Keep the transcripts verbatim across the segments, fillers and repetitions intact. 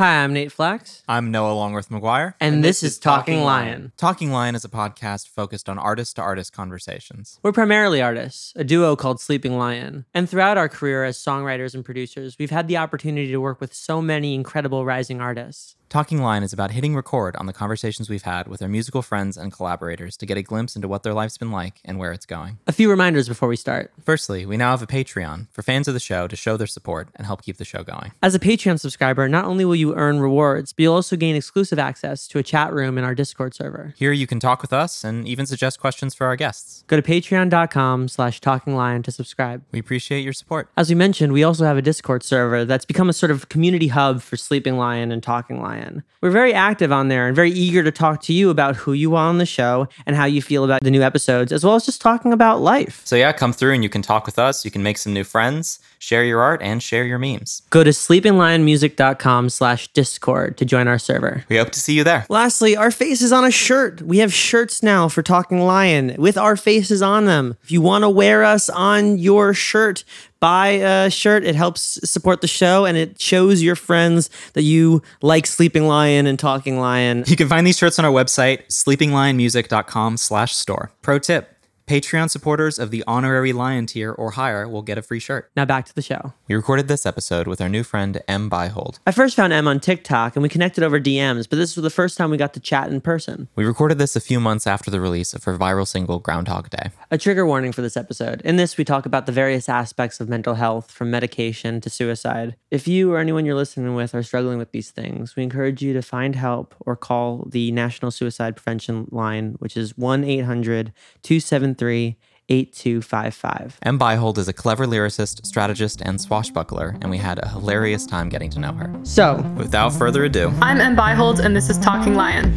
Hi, I'm Nate Flax. I'm Noah Longworth-McGuire. And, and this, this is Talking, Talking Lion. Lion. Talking Lion is a podcast focused on artist-to-artist conversations. We're primarily artists, a duo called Sleeping Lion. And throughout our career as songwriters and producers, we've had the opportunity to work with so many incredible rising artists. Talking Lion is about hitting record on the conversations we've had with our musical friends and collaborators to get a glimpse into what their life's been like and where it's going. A few reminders before we start. Firstly, we now have a Patreon for fans of the show to show their support and help keep the show going. As a Patreon subscriber, not only will you earn rewards, but you'll also gain exclusive access to a chat room in our Discord server. Here you can talk with us and even suggest questions for our guests. Go to patreon.com slash talkinglion to subscribe. We appreciate your support. As we mentioned, we also have a Discord server that's become a sort of community hub for Sleeping Lion and Talking Lion. We're very active on there and very eager to talk to you about who you want on the show and how you feel about the new episodes, as well as just talking about life. So yeah, come through and you can talk with us. You can make some new friends, share your art, and share your memes. Go to sleepinglionmusic.com slash Discord to join our server. We hope to see you there. Lastly, our face is on a shirt. We have shirts now for Talking Lion with our faces on them. If you want to wear us on your shirt, buy a shirt. It helps support the show, and it shows your friends that you like Sleeping Lion and Talking Lion. You can find these shirts on our website, sleepinglionmusic.com slash store. Pro tip, Patreon supporters of the honorary Lion tier or higher will get a free shirt. Now back to the show. We recorded this episode with our new friend, M. Byhold. I first found M on TikTok, and we connected over D Ms, but this was the first time we got to chat in person. We recorded this a few months after the release of her viral single, Groundhog Day. A trigger warning for this episode. In this, we talk about the various aspects of mental health, from medication to suicide. If you or anyone you're listening with are struggling with these things, we encourage you to find help or call the National Suicide Prevention Line, which is one eight hundred two seven three eight two five five. M. Byhold is a clever lyricist, strategist, and swashbuckler, and we had a hilarious time getting to know her. So, without further ado, I'm M. Byhold, and this is Talking Lion.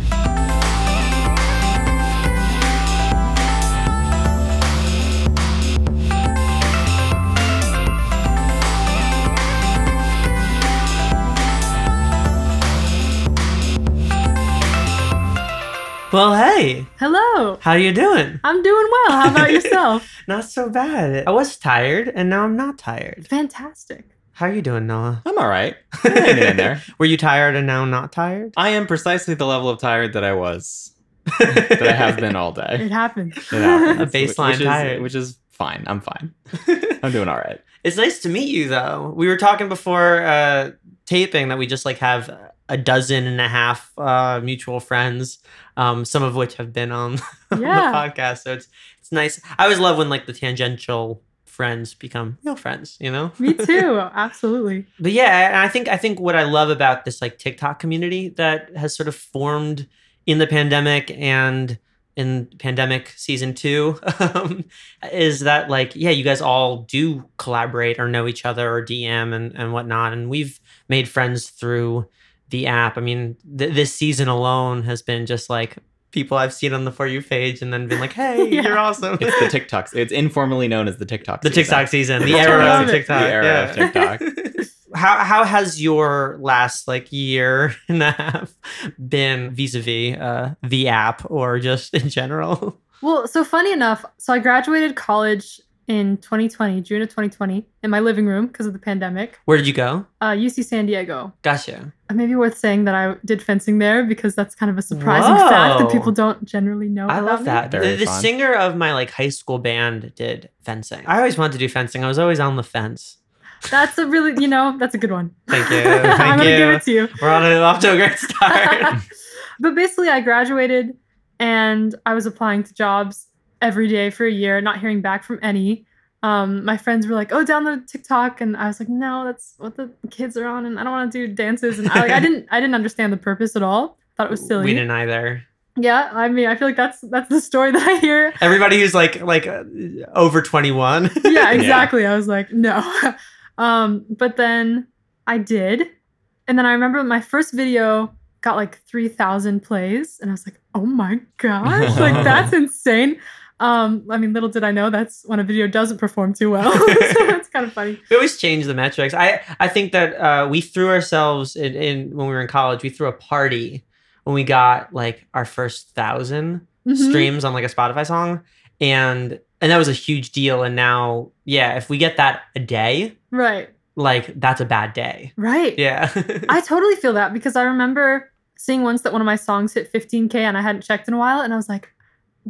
Well, hey. Hello. How you doing? I'm doing well. How about yourself? Not so bad. I was tired, and now I'm not tired. Fantastic. How are you doing, Noah? I'm all right. I'm hanging in there. Were you tired and now not tired? I am precisely the level of tired that I was, that I have been all day. It happened. It happened. A baseline which, which tired. Is, which is fine. I'm fine. I'm doing all right. It's nice to meet you, though. We were talking before uh, taping that we just like have a dozen and a half uh, mutual friends, um, some of which have been on, on yeah. the podcast. So it's it's nice. I always love when like the tangential friends become real friends, you know? Me too. Absolutely. But yeah, I think I think what I love about this like TikTok community that has sort of formed in the pandemic and in pandemic season two um, is that like, yeah, you guys all do collaborate or know each other or D M and, and whatnot. And we've made friends through the app. I mean, th- this season alone has been just like people I've seen on the For You page and then been like, hey, yeah. you're awesome. It's the TikToks. It's informally known as the TikTok the season. TikTok season. The era of TikTok. The era yeah. of TikTok. How how has your last like year and a half been vis-a-vis uh, the app or just in general? Well, so funny enough, so I graduated college in twenty twenty, June of twenty twenty, in my living room because of the pandemic. Where did you go? Uh, U C San Diego. Gotcha. It may be worth saying that I did fencing there because that's kind of a surprising Whoa. fact that people don't generally know. I love that. The, the singer of my like high school band did fencing. I always wanted to do fencing. I was always on the fence. That's a really, you know, that's a good one. Thank you. Thank I'm going to give it to you. We're on a, off to a great start. But basically, I graduated and I was applying to jobs every day for a year, not hearing back from any. Um, my friends were like, oh, download TikTok. And I was like, no, that's what the kids are on. And I don't want to do dances. And I, like, I didn't I didn't understand the purpose at all. Thought it was silly. We didn't either. Yeah, I mean, I feel like that's that's the story that I hear. Everybody who's like, like uh, over twenty-one. Yeah, exactly. Yeah. I was like, no. Um, but then I did. And then I remember my first video got like three thousand plays. And I was like, oh my gosh, like that's insane. Um, I mean, little did I know that's when a video doesn't perform too well. So that's kind of funny. We always change the metrics. I, I think that uh, we threw ourselves in, in when we were in college, we threw a party when we got like our first thousand mm-hmm. streams on like a Spotify song. And and that was a huge deal. And now, yeah, if we get that a day, right, like, that's a bad day. Right. Yeah. I totally feel that, because I remember seeing once that one of my songs hit fifteen K and I hadn't checked in a while, and I was like,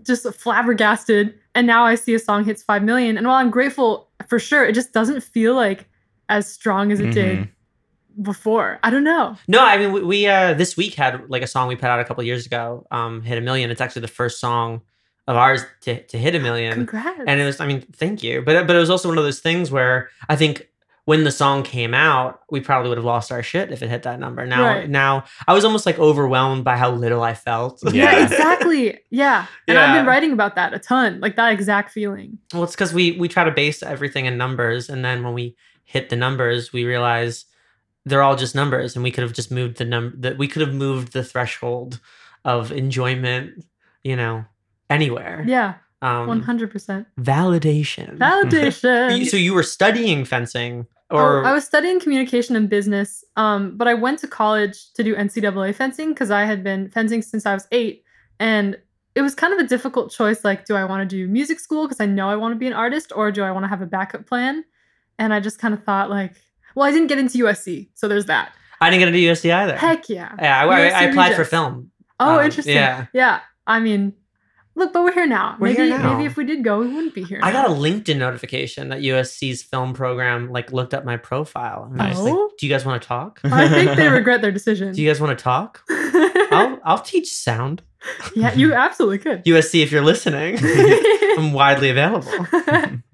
just flabbergasted. And now I see a song hits five million. And while I'm grateful for sure, it just doesn't feel like as strong as it mm-hmm. did before. I don't know. No, I mean, we, we uh, this week had like a song we put out a couple of years ago, um, hit a million. It's actually the first song of ours to, to hit a million. Congrats. And it was, I mean, thank you. But, but it was also one of those things where I think when the song came out, we probably would have lost our shit if it hit that number. Now, right. now I was almost like overwhelmed by how little I felt. Yeah, yeah exactly. Yeah. And yeah. I've been writing about that a ton, like that exact feeling. Well, it's because we, we try to base everything in numbers. And then when we hit the numbers, we realize they're all just numbers, and we could have just moved the number that we could have moved the threshold of enjoyment, you know, anywhere. Yeah. Um, one hundred percent. Validation. Validation. So you were studying fencing or? Oh, I was studying communication and business. Um, but I went to college to do N C double A fencing because I had been fencing since I was eight. And it was kind of a difficult choice. Like, do I want to do music school because I know I want to be an artist, or do I want to have a backup plan? And I just kind of thought like, well, I didn't get into U S C. So there's that. I didn't get into U S C either. Heck yeah. Yeah, I, I applied Regis. for film. Oh, um, interesting. Yeah. Yeah. I mean, look, but we're here now. We're maybe, here now. Maybe if we did go, we wouldn't be here I now. Got a LinkedIn notification that U S C's film program like looked up my profile. And oh? I was like, do you guys want to talk? I think they regret their decision. Do you guys want to talk? I'll, I'll teach sound. Yeah, you absolutely could. U S C, if you're listening, I'm widely available.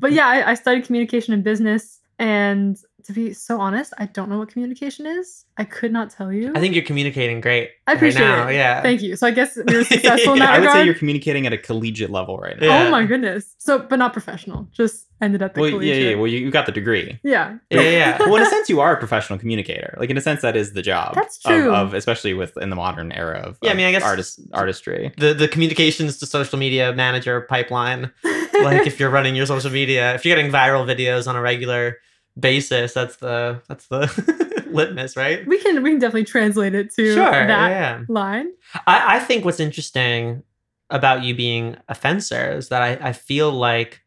But yeah, I, I studied communication and business. And to be so honest, I don't know what communication is. I could not tell you. I think you're communicating great. I appreciate right now. it. Yeah. Thank you. So I guess we were successful in that I regard. Would say you're communicating at a collegiate level right now. Yeah. Oh my goodness. So, but not professional. Just ended up at the well, collegiate. Yeah, yeah. Well, you, you got the degree. Yeah. Yeah, yeah, yeah. Well, in a sense, you are a professional communicator. Like, in a sense, that is the job. That's true. Of, of especially with in the modern era of, yeah, of I mean, I guess artist, artistry. The, the communications to social media manager pipeline. Like, if you're running your social media, if you're getting viral videos on a regular basis, that's the that's the litmus, right? We can we can definitely translate it to sure, that yeah. line. I, I think what's interesting about you being a fencer is that I, I feel like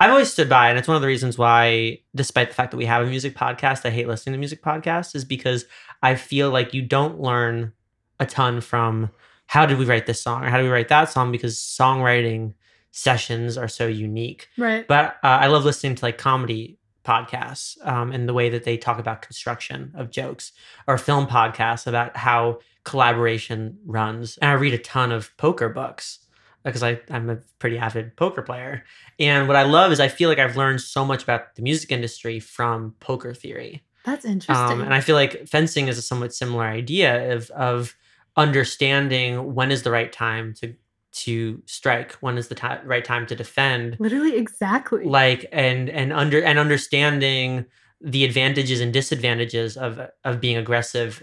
I've always stood by, and it's one of the reasons why, despite the fact that we have a music podcast, I hate listening to music podcasts, is because I feel like you don't learn a ton from how did we write this song or how do we write that song, because songwriting sessions are so unique. Right. But uh, I love listening to like comedy podcasts um, and the way that they talk about construction of jokes, or film podcasts about how collaboration runs. And I read a ton of poker books because I, I'm a pretty avid poker player. And what I love is I feel like I've learned so much about the music industry from poker theory. That's interesting. Um, and I feel like fencing is a somewhat similar idea of, of understanding when is the right time to to strike, when is the t- right time to defend, literally exactly like and and under and understanding the advantages and disadvantages of of being aggressive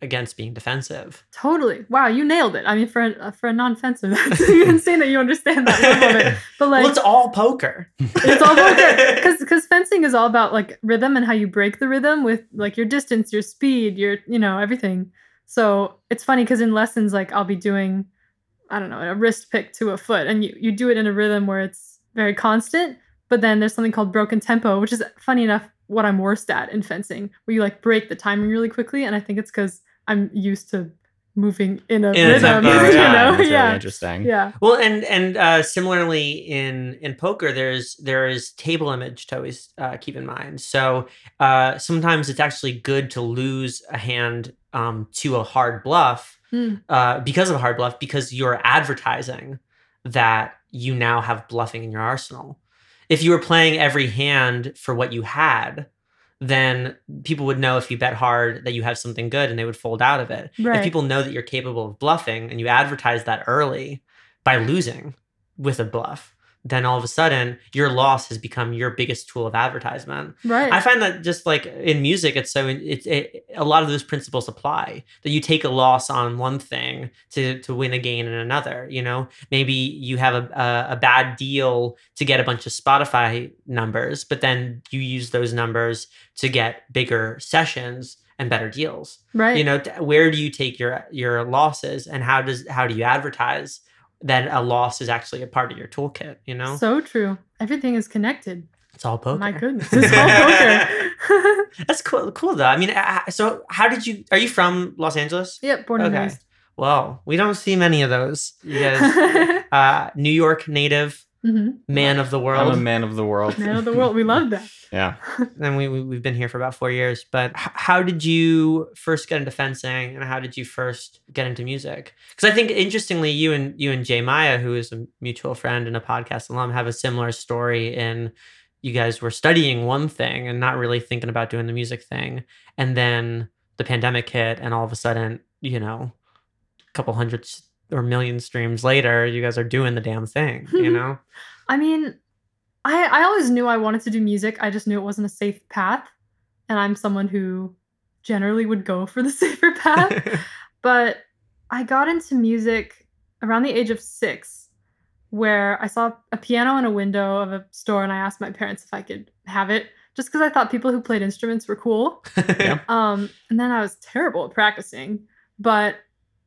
against being defensive. Totally. Wow, you nailed it. I mean, for a for a non-fencer, that's insane that you understand that level of it. But like, well, it's all poker. It's all poker because because fencing is all about like rhythm and how you break the rhythm with like your distance, your speed, your you know everything. So it's funny because in lessons, like I'll be doing, I don't know, a wrist pick to a foot. And you, you do it in a rhythm where it's very constant, but then there's something called broken tempo, which is funny enough, what I'm worst at in fencing, where you like break the timing really quickly. And I think it's because I'm used to moving in a in rhythm, a tempo, you yeah. know? That's really yeah. interesting. Yeah. Well, and, and uh, similarly in, in poker, there's, there is table image to always uh, keep in mind. So uh, sometimes it's actually good to lose a hand um, to a hard bluff Uh, because of hard bluff, because you're advertising that you now have bluffing in your arsenal. If you were playing every hand for what you had, then people would know if you bet hard that you have something good and they would fold out of it. Right. If people know that you're capable of bluffing and you advertise that early by losing with a bluff, then all of a sudden your loss has become your biggest tool of advertisement. Right. I find that just like in music, it's so it, it a lot of those principles apply, that you take a loss on one thing to to win a gain in another. You know, maybe you have a, a a bad deal to get a bunch of Spotify numbers, but then you use those numbers to get bigger sessions and better deals. Right. You know, where do you take your your losses, and how does how do you advertise that a loss is actually a part of your toolkit, you know? So true. Everything is connected. It's all poker. My goodness, it's all poker. That's cool. Cool though. I mean, so how did you? Are you from Los Angeles? Yep, born and raised. Okay. Well, we don't see many of those. You guys, uh, New York native, mm-hmm. man of the world. I'm a man of the world. Man of the world. We love that. Yeah. And we, we we've been here for about four years. But h- how did you first get into fencing, and how did you first get into music? Because I think interestingly, you and you and Jay Maya, who is a mutual friend and a podcast alum, have a similar story in. You guys were studying one thing and not really thinking about doing the music thing. And then the pandemic hit and all of a sudden, you know, a couple hundred or million streams later, you guys are doing the damn thing, you know? I mean, I, I always knew I wanted to do music. I just knew it wasn't a safe path. And I'm someone who generally would go for the safer path. But I got into music around the age of six. Where I saw a piano in a window of a store and I asked my parents if I could have it just because I thought people who played instruments were cool. Yeah. Um, and then I was terrible at practicing, but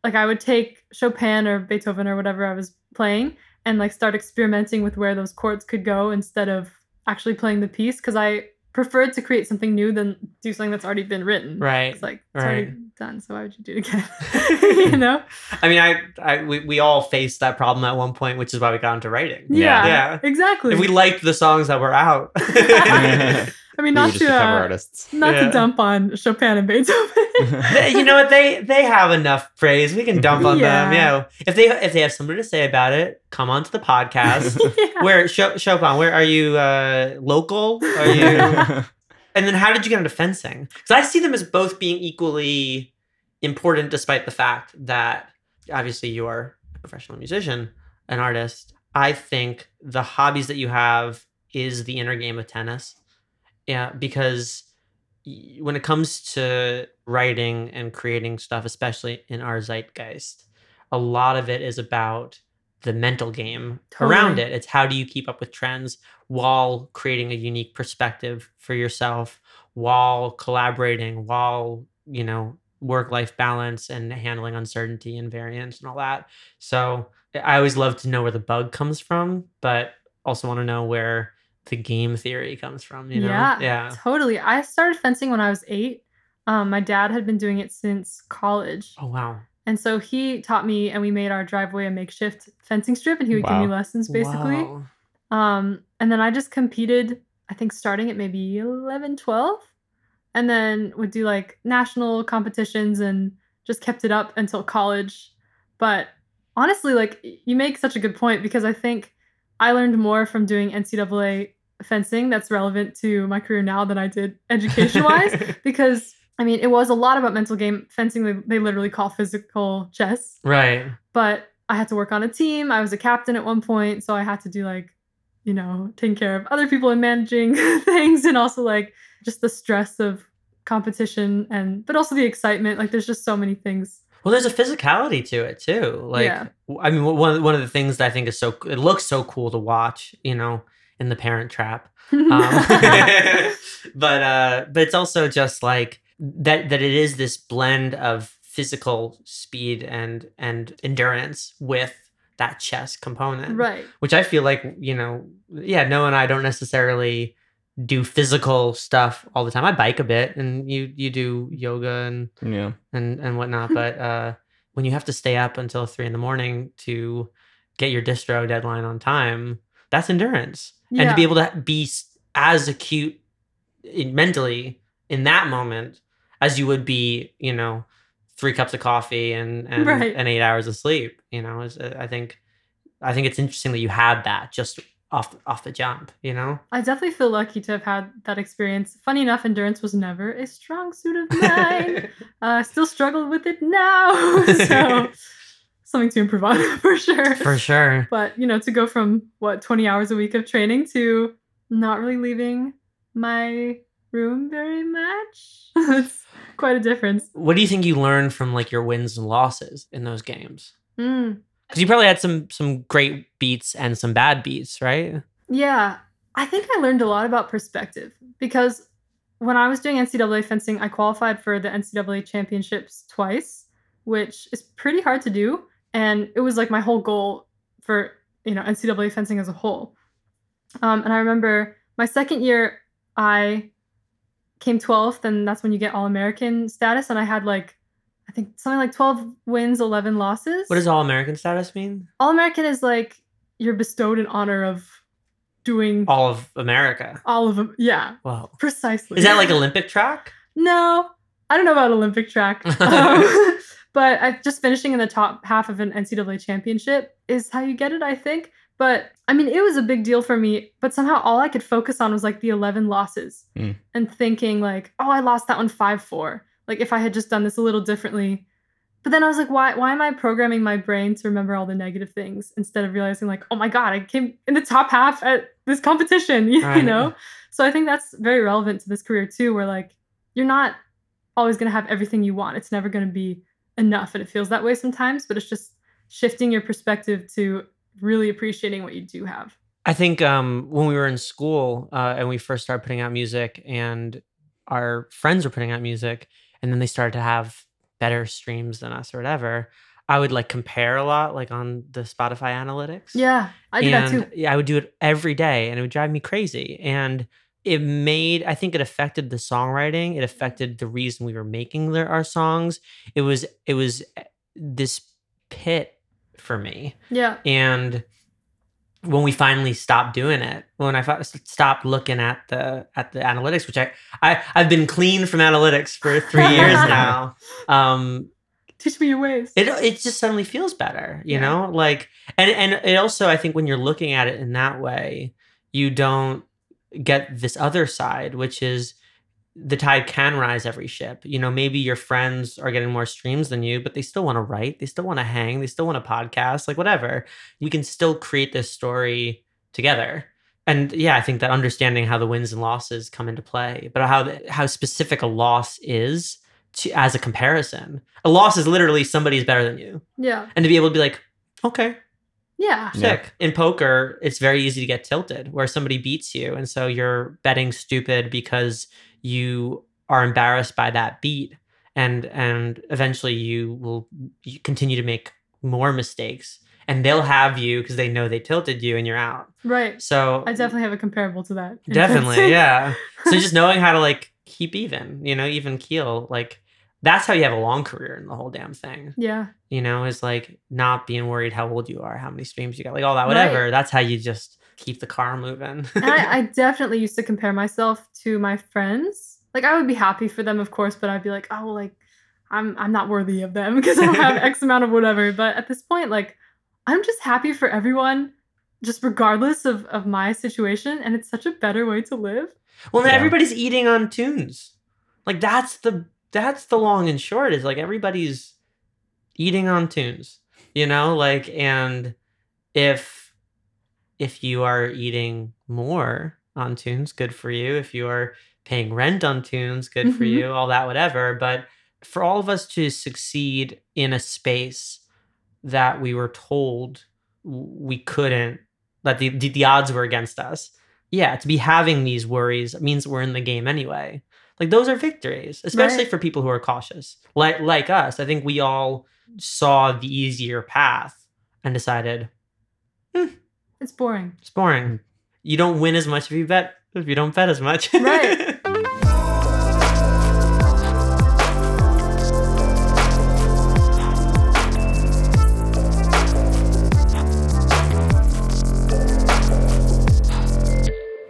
like I would take Chopin or Beethoven or whatever I was playing and like start experimenting with where those chords could go instead of actually playing the piece because I preferred to create something new than do something that's already been written. Right. It's like, it's right. already done, so why would you do it again? You know? I mean, I, I we, we all faced that problem at one point, which is why we got into writing. Yeah, yeah. Exactly. If we liked the songs that were out. I mean, not to uh, not yeah. to dump on Chopin and Beethoven. You know what? They they have enough praise. We can dump on yeah. them. Yeah. If they if they have something to say about it, come on to the podcast. Yeah. Where Ch- Chopin? Where are you? Uh, local? Are you? And then how did you get into fencing? Because I see them as both being equally important, despite the fact that obviously you are a professional musician, an artist. I think the hobbies that you have is the inner game of tennis. Yeah, because when it comes to writing and creating stuff, especially in our zeitgeist, a lot of it is about the mental game totally. Around it. It's how do you keep up with trends while creating a unique perspective for yourself, while collaborating, while, you know, work-life balance and handling uncertainty and variance and all that. So I always love to know where the bug comes from, but also want to know where the game theory comes from, you know? Yeah, yeah. Totally. I started fencing when I was eight. Um, my dad had been doing it since college. Oh, wow. And so he taught me, and we made our driveway a makeshift fencing strip, and he would wow. give me lessons, basically. Wow. Um, and then I just competed, I think, starting at maybe eleven, twelve, and then would do, like, national competitions and just kept it up until college. But honestly, like, you make such a good point because I think I learned more from doing N C double A fencing that's relevant to my career now than I did education-wise because... I mean, it was a lot about mental game. Fencing, they, they literally call physical chess. Right. But I had to work on a team. I was a captain at one point. So I had to do like, you know, taking care of other people and managing things. And also like just the stress of competition and, but also the excitement. Like there's just so many things. Well, there's a physicality to it too. Like, yeah. I mean, one, one of the things that I think is so, it looks so cool to watch, you know, in The Parent Trap. Um, but uh, but it's also just like, That that it is this blend of physical speed and and endurance with that chess component, right? Which I feel like, you know, yeah, Noah and I don't necessarily do physical stuff all the time. I bike a bit, and you you do yoga and yeah and and whatnot. But uh, when you have to stay up until three in the morning to get your distro deadline on time, that's endurance, yeah. And to be able to be as acute in, mentally in that moment. As you would be, you know, three cups of coffee and and, right. and eight hours of sleep. You know, is, uh, I think, I think it's interesting that you had that just off off the jump. You know, I definitely feel lucky to have had that experience. Funny enough, endurance was never a strong suit of mine. I uh, still struggle with it now, so something to improve on for sure. For sure. But you know, to go from what twenty hours a week of training to not really leaving my room very much. It's quite a difference. What do you think you learned from like your wins and losses in those games? Mm. Because you probably had some some great beats and some bad beats, right? Yeah. I think I learned a lot about perspective because when I was doing N C double A fencing, I qualified for the N C double A championships twice, which is pretty hard to do. And it was like my whole goal for, you know, N C double A fencing as a whole. Um, and I remember My second year, I came twelfth, and that's when you get All-American status. And I had like, I think something like twelve wins, eleven losses. What does All-American status mean? All-American is like you're bestowed in honor of doing... All of America. All of... Yeah. Wow. Precisely. Is that like Olympic track? No. I don't know about Olympic track. um, but I, just finishing in the top half of an N C double A championship is how you get it, I think. But I mean, it was a big deal for me, but somehow all I could focus on was like the eleven losses mm. and thinking like, oh, I lost that one five four. Like if I had just done this a little differently. But then I was like, why why am I programming my brain to remember all the negative things instead of realizing like, oh my God, I came in the top half at this competition, you, right. you know? So I think that's very relevant to this career too, where like, you're not always going to have everything you want. It's never going to be enough. And it feels that way sometimes, but it's just shifting your perspective to really appreciating what you do have. I think um, when we were in school uh, and we first started putting out music and our friends were putting out music and then they started to have better streams than us or whatever, I would like compare a lot like on the Spotify analytics. Yeah, I do that too. Yeah, I would do it every day and it would drive me crazy. And it made, I think it affected the songwriting. It affected the reason we were making the, our songs. It was, it was this pit for me. Yeah. And when we finally stopped doing it, when I f- stopped looking at the at the analytics, which I, I, I've been clean from analytics for three years now. Um, Teach me your ways. It it just suddenly feels better, you yeah. know? Like, and, and it also, I think when you're looking at it in that way, you don't get this other side, which is the tide can rise every ship. You know, maybe your friends are getting more streams than you, but they still want to write. They still want to hang. They still want to podcast, like whatever. You can still create this story together. And yeah, I think that understanding how the wins and losses come into play, but how how specific a loss is to, as a comparison. A loss is literally somebody's better than you. Yeah. And to be able to be like, okay. Yeah. Sick. Yeah. In poker, it's very easy to get tilted where somebody beats you. And so you're betting stupid because you are embarrassed by that beat. And and eventually you will you continue to make more mistakes. And they'll have you because they know they tilted you and you're out. Right. So I definitely have a comparable to that. Definitely. Yeah. So just knowing how to like keep even, you know, even keel, like that's how you have a long career in the whole damn thing. Yeah. You know, is like not being worried how old you are, how many streams you got, like all that, whatever. Right. That's how you just keep the car moving. And I, I definitely used to compare myself to my friends. Like I would be happy for them, of course, but I'd be like, oh, well, like I'm I'm not worthy of them because I don't have X amount of whatever. But at this point, like I'm just happy for everyone, just regardless of, of my situation. And it's such a better way to live. Well, yeah. Then everybody's eating on tunes. Like that's the that's the long and short is like everybody's eating on tunes, you know, like, and if If you are eating more on tunes, good for you. If you are paying rent on tunes, good mm-hmm. for you, all that, whatever. But for all of us to succeed in a space that we were told we couldn't, that the, the, the odds were against us. Yeah, to be having these worries means we're in the game anyway. Like those are victories, especially right. for people who are cautious. Like, like us, I think we all saw the easier path and decided, hmm. It's boring. It's boring. You don't win as much if you bet, if you don't bet as much. Right.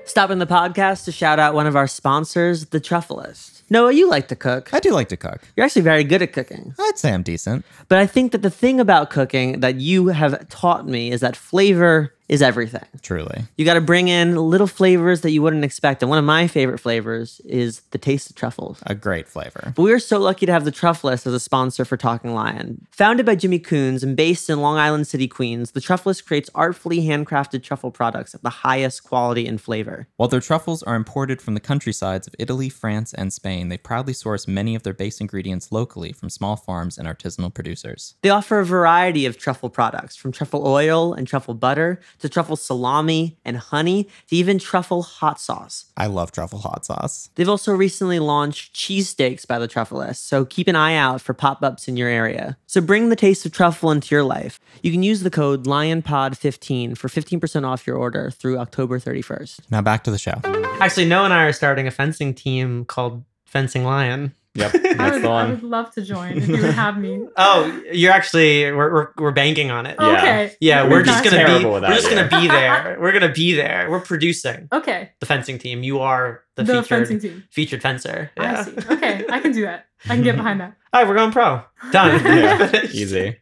Stopping the podcast to shout out one of our sponsors, The Truffleist. Noah, you like to cook. I do like to cook. You're actually very good at cooking. I'd say I'm decent. But I think that the thing about cooking that you have taught me is that flavor is everything. Truly. You got to bring in little flavors that you wouldn't expect. And one of my favorite flavors is the taste of truffles. A great flavor. But we are so lucky to have The Truffleist as a sponsor for Talking Lion. Founded by Jimmy Coons and based in Long Island City, Queens, The Truffleist creates artfully handcrafted truffle products of the highest quality and flavor. While their truffles are imported from the countrysides of Italy, France, and Spain, Spain, they proudly source many of their base ingredients locally from small farms and artisanal producers. They offer a variety of truffle products, from truffle oil and truffle butter to truffle salami and honey to even truffle hot sauce. I love truffle hot sauce. They've also recently launched cheesesteaks by The Truffleist, so keep an eye out for pop-ups in your area. So bring the taste of truffle into your life. You can use the code Lion Pod fifteen for fifteen percent off your order through October thirty-first. Now back to the show. Actually, Noah and I are starting a fencing team called Fencing Lion. Yep, that's I would, the one. I would love to join if you would have me. Oh, you're actually we're we're, we're banking on it. Yeah. Okay. Yeah, we're just gonna be we're just gonna be there. We're gonna be there. We're producing. Okay. The fencing team. You are the, the featured fencing team. Featured fencer. Yeah. I see. Okay, I can do that. I can get behind that. All right, we're going pro. Done. Yeah. Easy.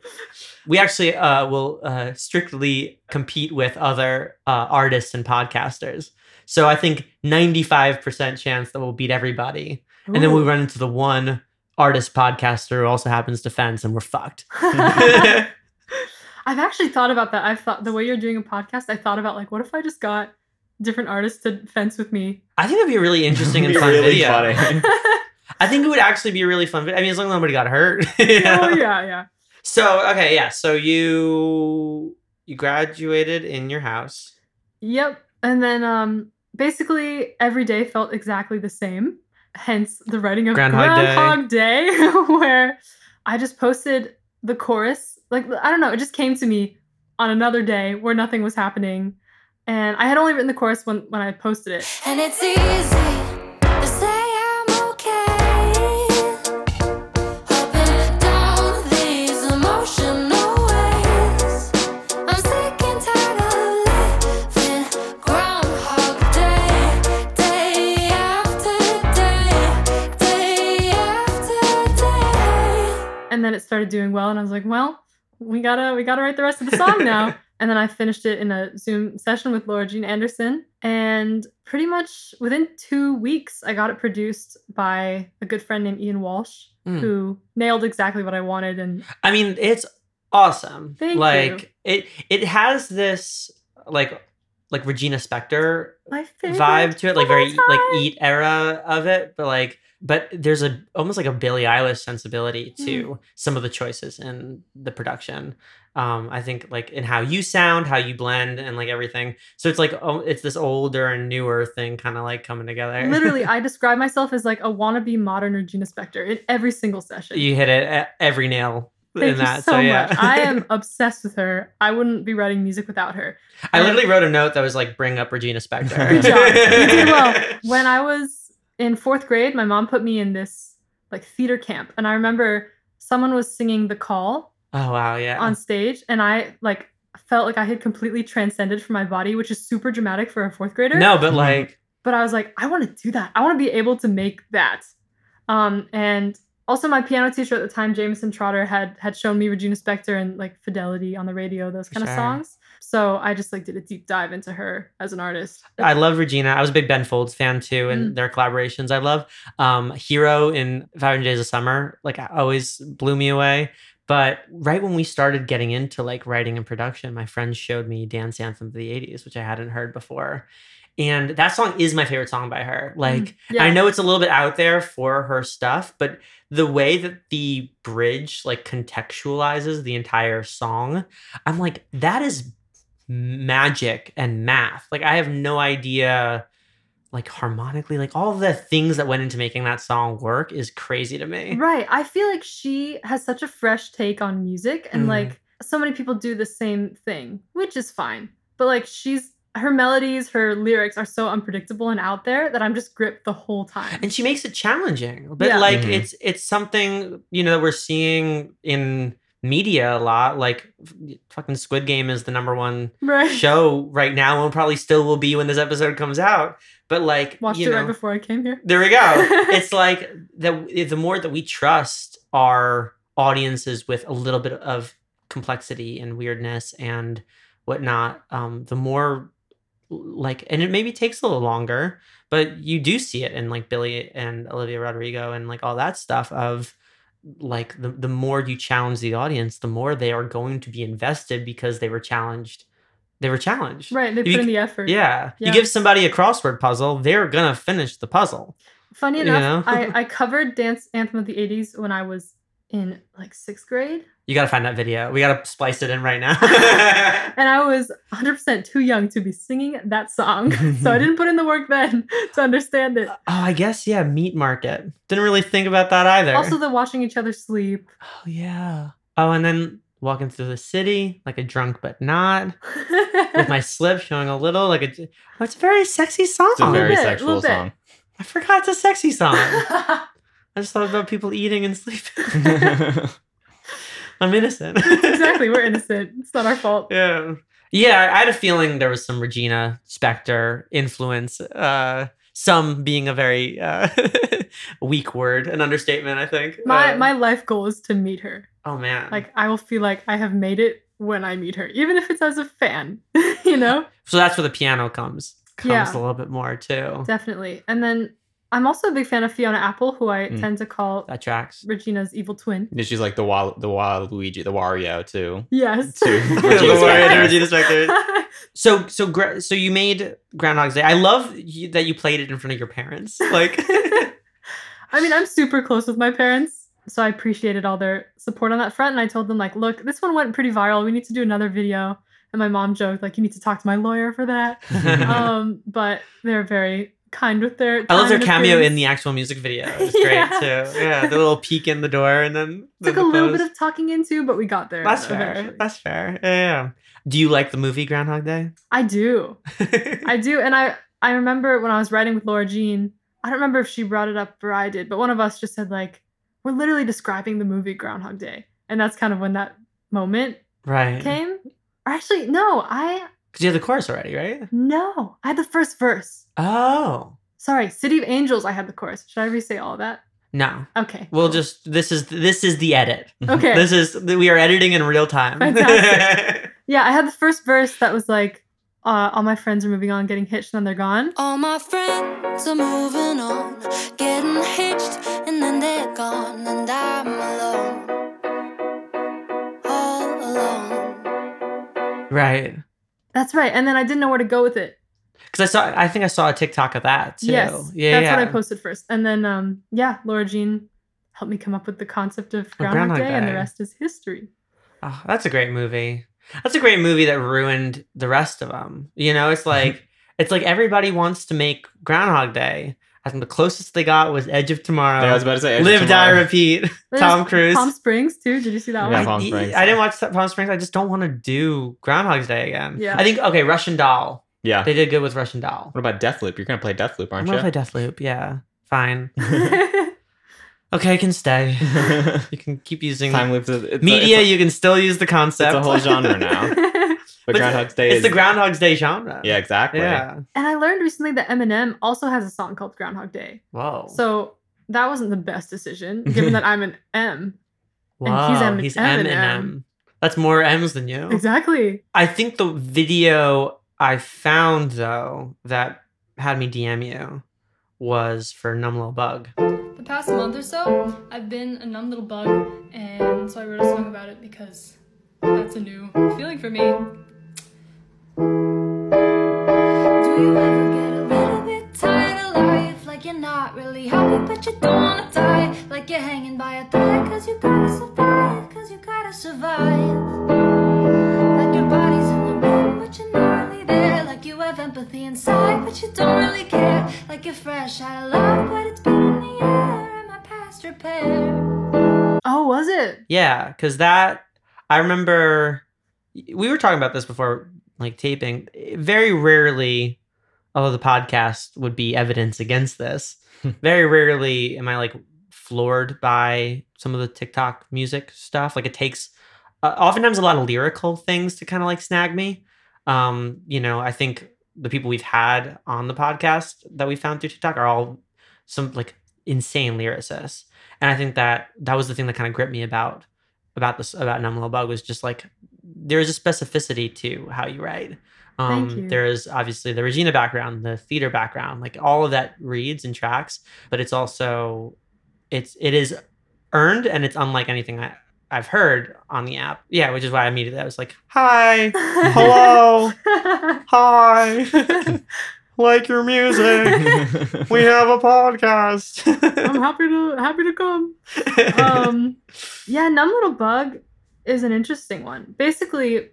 We actually uh, will uh, strictly compete with other uh, artists and podcasters. So I think ninety-five percent chance that we'll beat everybody. Ooh. And then we run into the one artist podcaster who also happens to fence, and we're fucked. I've actually thought about that. I've thought the way you're doing a podcast, I thought about like, what if I just got different artists to fence with me? I think that'd be a really interesting and fun really video. Funny. I think it would actually be a really fun video. I mean, as long as nobody got hurt. Oh, know? yeah, yeah. So, okay, yeah. So you you graduated in your house. Yep. And then um, basically every day felt exactly the same. Hence the writing of Groundhog, Groundhog Day, Day where I just posted the chorus. Like, I don't know. It just came to me on another day where nothing was happening. And I had only written the chorus when, when I posted it. And it's easy to say I'm okay. Hoping down these emotional ways. I'm sick and tired of living Groundhog Day. Day after day. Day after day. And then it started doing well. And I was like, well, we gotta, we gotta write the rest of the song now. And then I finished it in a Zoom session with Laura Jean Anderson. And pretty much within two weeks, I got it produced by a good friend named Ian Walsh, mm. who nailed exactly what I wanted. And I mean, it's awesome. Thank like, you. It it has this like like Regina Spektor vibe to it, like very time. like Eat era of it, but like but there's a almost like a Billie Eilish sensibility to mm. some of the choices in the production. Um, I think like in how you sound, how you blend, and like everything. So it's like oh, it's this older and newer thing kind of like coming together. Literally, I describe myself as like a wannabe modern Regina Spektor in every single session. You hit it at every nail. Thank in you that. so, so yeah. much. I am obsessed with her. I wouldn't be writing music without her. I and literally wrote a note that was like, "Bring up Regina Spektor." Good job. You did well. When I was in fourth grade, my mom put me in this like theater camp, and I remember someone was singing "The Call." Oh, wow, yeah. On stage. And I, like, felt like I had completely transcended from my body, which is super dramatic for a fourth grader. No, but, like... But I was like, I want to do that. I want to be able to make that. Um, and also my piano teacher at the time, Jameson Trotter, had had shown me Regina Spektor and, like, Fidelity on the radio, those kind sure. of songs. So I just, like, did a deep dive into her as an artist. I love Regina. I was a big Ben Folds fan, too, and mm. their collaborations I love. Um, Hero in five hundred Days of Summer, like, always blew me away. But right when we started getting into like writing and production, my friend showed me Dance Anthem of the eighties, which I hadn't heard before. And that song is my favorite song by her. Like, yeah. I know it's a little bit out there for her stuff, but the way that the bridge like contextualizes the entire song, I'm like, that is magic and math. Like, I have no idea... like harmonically, like all the things that went into making that song work is crazy to me. Right. I feel like she has such a fresh take on music and mm. like so many people do the same thing, which is fine. But like she's, her melodies, her lyrics are so unpredictable and out there that I'm just gripped the whole time. And she makes it challenging. But yeah. like mm-hmm. it's, it's something, you know, we're seeing in media a lot, like fucking Squid Game is the number one right. show right now and probably still will be when this episode comes out, but like watched you it know, right before I came here. There we go. It's like the the more that we trust our audiences with a little bit of complexity and weirdness and whatnot, um the more like, and it maybe takes a little longer, but you do see it in like Billy and Olivia Rodrigo and like all that stuff of like the, the more you challenge the audience, the more they are going to be invested because they were challenged. They were challenged. Right. They if put you, in the effort. Yeah. yeah. You give somebody a crossword puzzle, they're going to finish the puzzle. Funny enough, you know? I, I covered Dance Anthem of the eighties when I was in like sixth grade. You got to find that video. We got to splice it in right now. And I was one hundred percent too young to be singing that song. So I didn't put in the work then to understand it. Oh, I guess, yeah, meat market. Didn't really think about that either. Also the watching each other sleep. Oh, yeah. Oh, and then walking through the city like a drunk but not. With my slip showing a little like a... Oh, it's a very sexy song. It's a very a bit, sexual song. Bit. I forgot it's a sexy song. I just thought about people eating and sleeping. I'm innocent. Exactly. We're innocent. It's not our fault. Yeah. Yeah. I had a feeling there was some Regina Spektor influence. Uh, some being a very uh, weak word, an understatement, I think. My um, my life goal is to meet her. Oh, man. Like, I will feel like I have made it when I meet her, even if it's as a fan, you know? So that's where the piano comes. comes yeah, a little bit more too. Definitely. And then I'm also a big fan of Fiona Apple, who I mm. tend to call that tracks. Regina's evil twin. Yeah, she's like the Wa the Waluigi, the Wario too. Yes. Too. Regina Spektor. So so so you made Groundhog Day. I love you, that you played it in front of your parents. Like I mean, I'm super close with my parents, so I appreciated all their support on that front, and I told them like, "Look, this one went pretty viral. We need to do another video." And my mom joked, like, you need to talk to my lawyer for that. um, but they're very kind with their... I love their cameo in the actual music video. It was yeah. great, too. Yeah, the little peek in the door and then... It took the a close. little bit of talking into, but we got there. That's fair. Eventually. That's fair. Yeah, yeah. Do you like the movie Groundhog Day? I do. I do. And I, I remember when I was writing with Laura Jean, I don't remember if she brought it up or I did, but one of us just said, like, we're literally describing the movie Groundhog Day. And that's kind of when that moment right. came. Actually, no, I... Because you had the chorus already, right? No, I had the first verse. Oh. Sorry, City of Angels, I had the chorus. Should I re-say all that? No. Okay. We'll just... This is this is the edit. Okay. This is... We are editing in real time. Fantastic. Yeah, I had the first verse that was like, uh, all my friends are moving on, getting hitched, and then they're gone. All my friends are moving on, getting hitched, and then they're gone, and I'm alone. Right. That's right. And then I didn't know where to go with it. Because I saw, I think I saw a TikTok of that too. Yes, yeah, that's yeah. what I posted first. And then, um, yeah, Laura Jean helped me come up with the concept of Groundhog, Groundhog Day, Day, and the rest is history. Oh, that's a great movie. That's a great movie that ruined the rest of them. You know, it's like, it's like everybody wants to make Groundhog Day. I think the closest they got was Edge of Tomorrow. Yeah, I was about to say Edge Live, of Die, Repeat. Tom Cruise. Palm Springs, too. Did you see that yeah, one? Palm Springs. I, I didn't watch Palm Springs. I just don't want to do Groundhog's Day again. Yeah. I think, okay, Russian Doll. Yeah. They did good with Russian Doll. What about Deathloop? You're going to play Deathloop, aren't you? I'm going to play Deathloop, yeah. Fine. Okay, I can stay. You can keep using time loops. Media, a, you can still use the concept. It's a whole genre now. But, but Groundhog's Day it's is... the Groundhog's Day genre. Yeah, exactly. Yeah. And I learned recently that Eminem also has a song called Groundhog Day. Whoa. So that wasn't the best decision, given that I'm an M. Whoa, and he's, M- he's M, M and M. That's more M's than you. Exactly. I think the video I found, though, that had me D M you was for Numb Little Bug. The past month or so, I've been a numb little bug, and so I wrote a song about it because that's a new feeling for me. Do you ever get a little bit tired of life? Like you're not really happy, but you don't wanna die. Like you're hanging by a thread, cause you gotta survive, cause you gotta survive. Like your body's in the room, but you're not really there. Like you have empathy inside, but you don't really care. Like you're fresh out of love, but it's been in the air, and my past repair. Oh, was it? Yeah, cause that, I remember, we were talking about this before, like taping, very rarely, although the podcast would be evidence against this, very rarely am I like floored by some of the TikTok music stuff. Like it takes uh, oftentimes a lot of lyrical things to kind of like snag me. Um, you know, I think the people we've had on the podcast that we found through TikTok are all some like insane lyricists. And I think that that was the thing that kind of gripped me about, about this, about Numb Little Bug was just like, there is a specificity to how you write. Um, Thank you. There is obviously the Regina background, the theater background, like all of that reads and tracks, but it's also, it's, it is earned and it's unlike anything I, I've heard on the app. Yeah. Which is why I immediately I was like, hi, hello, hi. like your music. We have a podcast. I'm happy to happy to come. Um, yeah, Numb Little Bug is an interesting one. Basically,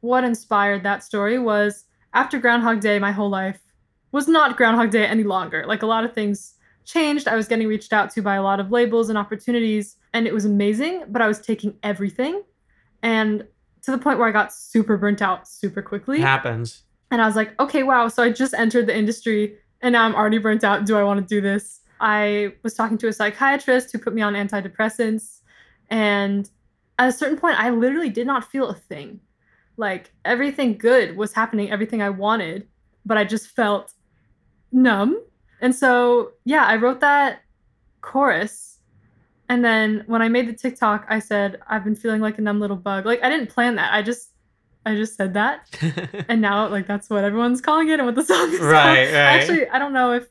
what inspired that story was after Groundhog Day, my whole life was not Groundhog Day any longer. Like, a lot of things changed. I was getting reached out to by a lot of labels and opportunities, and it was amazing, but I was taking everything, and to the point where I got super burnt out super quickly. It happens. And I was like, okay, wow, so I just entered the industry and now I'm already burnt out. Do I want to do this? I was talking to a psychiatrist who put me on antidepressants, and at a certain point, I literally did not feel a thing. Like, everything good was happening, everything I wanted, but I just felt numb. And so, yeah, I wrote that chorus. And then when I made the TikTok, I said, I've been feeling like a numb little bug. Like, I didn't plan that. I just... I just said that. And now, like, that's what everyone's calling it and what the song is. Right, right. Actually, I don't know if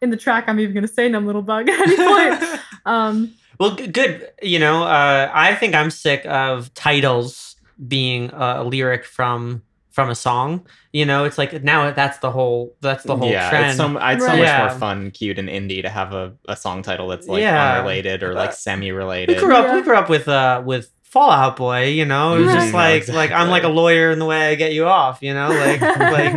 in the track I'm even going to say Numb Little Bug at any point. Um, well, good. You know, uh, I think I'm sick of titles being a lyric from from a song. You know, it's like now that's the whole that's the whole yeah, trend. It's so, it's so right. much yeah. more fun, cute, and indie to have a, a song title that's like yeah. unrelated or like semi-related. We grew up. Yeah. We grew up with uh, with. Fall Out Boy, you know, it was right. just like, no, exactly. like, I'm like a lawyer in the way I get you off, you know, like, like,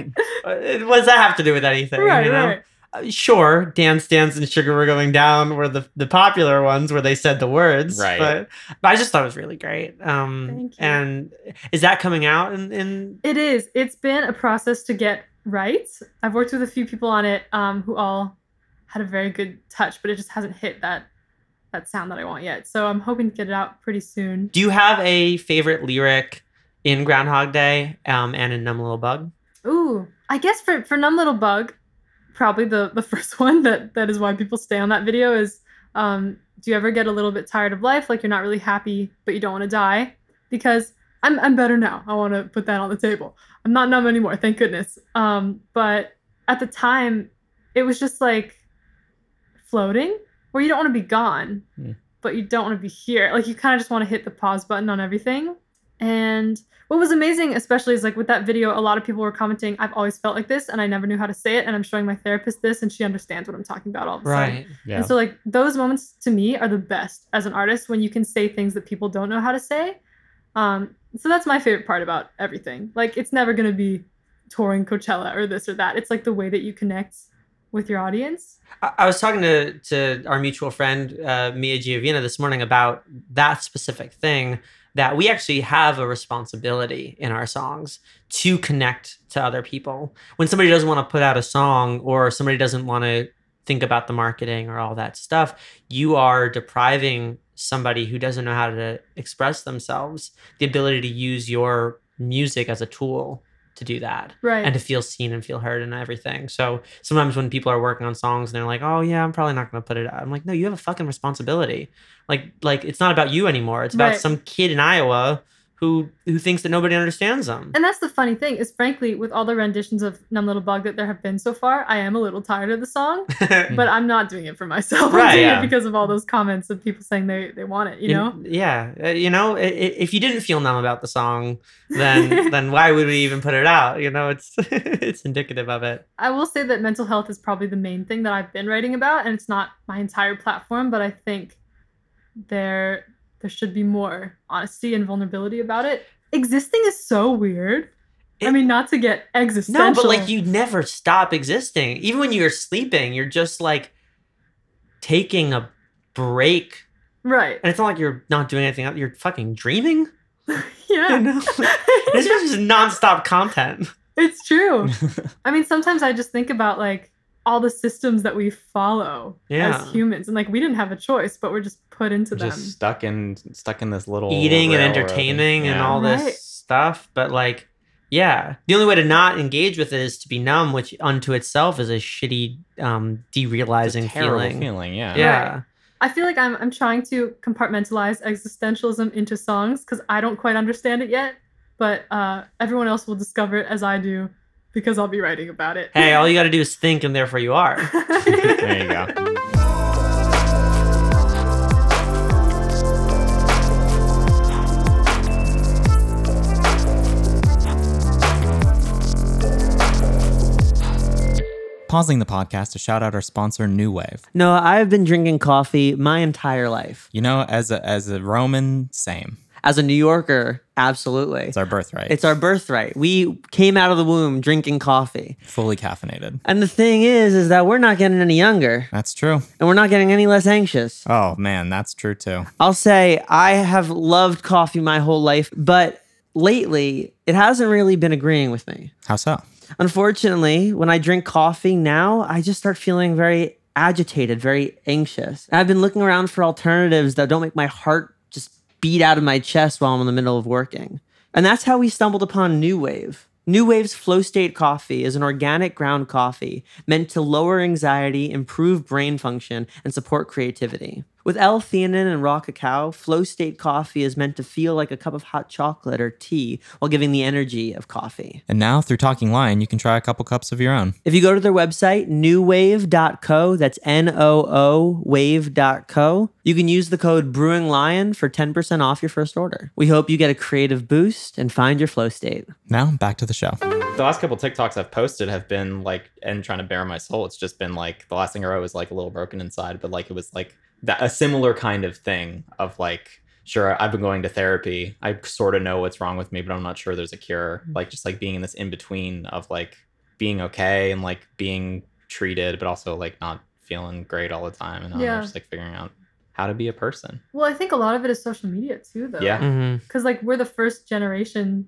what does that have to do with anything, right, you know? Right. Uh, sure, Dance, Dance, and Sugar Were Going Down were the, the popular ones where they said the words, right? But, but I just thought it was really great. Um, Thank you. And is that coming out? In, in... It is. It's been a process to get right. I've worked with a few people on it um, who all had a very good touch, but it just hasn't hit that that sound that I want yet. So I'm hoping to get it out pretty soon. Do you have a favorite lyric in Groundhog Day um, and in Numb Little Bug? Ooh, I guess for, for Numb Little Bug, probably the, the first one that, that is why people stay on that video is, um, do you ever get a little bit tired of life? Like, you're not really happy, but you don't want to die? Because I'm I'm better now. I want to put that on the table. I'm not numb anymore, thank goodness. Um, but at the time, it was just like floating. Where you don't want to be gone, mm. but you don't want to be here. Like, you kind of just want to hit the pause button on everything. And what was amazing, especially, is like with that video, a lot of people were commenting, I've always felt like this and I never knew how to say it. And I'm showing my therapist this and she understands what I'm talking about all of a sudden. Right. Yeah. And so, like, those moments to me are the best as an artist, when you can say things that people don't know how to say. Um, so that's my favorite part about everything. Like, it's never going to be touring Coachella or this or that. It's like the way that you connect with your audience. I, I was talking to, to our mutual friend, uh, Mia Giovina, this morning about that specific thing, that we actually have a responsibility in our songs to connect to other people. When somebody doesn't want to put out a song, or somebody doesn't want to think about the marketing or all that stuff, you are depriving somebody who doesn't know how to express themselves the ability to use your music as a tool to do that, right? And to feel seen and feel heard and everything. So sometimes when people are working on songs and they're like, oh yeah, I'm probably not gonna put it out, I'm like, no, you have a fucking responsibility. Like, like it's not about you anymore. It's about right. some kid in Iowa who who thinks that nobody understands them. And that's the funny thing is, frankly, with all the renditions of Numb Little Bug that there have been so far, I am a little tired of the song, but I'm not doing it for myself. Right, I'm doing yeah. it because of all those comments of people saying they, they want it, you, you know? Yeah. Uh, you know, it, it, if you didn't feel numb about the song, then then why would we even put it out? You know, it's it's indicative of it. I will say that mental health is probably the main thing that I've been writing about, and it's not my entire platform, but I think there... There should be more honesty and vulnerability about it. Existing is so weird. It, I mean, not to get existential. No, but like, you never stop existing. Even when you're sleeping, you're just like taking a break. Right. And it's not like you're not doing anything else. You're fucking dreaming. Yeah. You know? This is just nonstop content. It's true. I mean, sometimes I just think about like all the systems that we follow yeah. as humans, and like, we didn't have a choice, but we're just put into just them. Just stuck in stuck in this little eating and entertaining yeah. and all right. this stuff. But like, yeah, the only way to not engage with it is to be numb, which unto itself is a shitty, um, derealizing it's a terrible feeling. Feeling, yeah, yeah. Right. I feel like I'm I'm trying to compartmentalize existentialism into songs because I don't quite understand it yet, but uh, everyone else will discover it as I do. Because I'll be writing about it. Hey, all you got to do is think, and therefore you are. There you go. pausing the podcast to shout out our sponsor, New Wave. No, I've been drinking coffee my entire life. You know, as a as a Roman, same. As a New Yorker, absolutely. It's our birthright. It's our birthright. We came out of the womb drinking coffee. Fully caffeinated. And the thing is, is that we're not getting any younger. That's true. And we're not getting any less anxious. Oh, man, that's true, too. I'll say I have loved coffee my whole life, but lately, it hasn't really been agreeing with me. How so? Unfortunately, when I drink coffee now, I just start feeling very agitated, very anxious. And I've been looking around for alternatives that don't make my heart beat out of my chest while I'm in the middle of working. And that's how we stumbled upon New Wave. New Wave's Flow State Coffee is an organic ground coffee meant to lower anxiety, improve brain function, and support creativity. With L-theanine and raw cacao, Flow State Coffee is meant to feel like a cup of hot chocolate or tea while giving the energy of coffee. And now, through Talking Lion, you can try a couple cups of your own. If you go to their website, new wave dot co, that's N O O wave dot co, you can use the code BrewingLion for ten percent off your first order. We hope you get a creative boost and find your flow state. Now, back to the show. The last couple TikToks I've posted have been like, and trying to bare my soul, it's just been like, the last thing I wrote was like a little broken inside, but like it was like, that a similar kind of thing of like, sure, I've been going to therapy. I sort of know what's wrong with me, but I'm not sure there's a cure. Like just like being in this in between of like being okay and like being treated, but also like not feeling great all the time. And yeah. I'm just like figuring out how to be a person. Well, I think a lot of it is social media too, though. Yeah. Because mm-hmm. like we're the first generation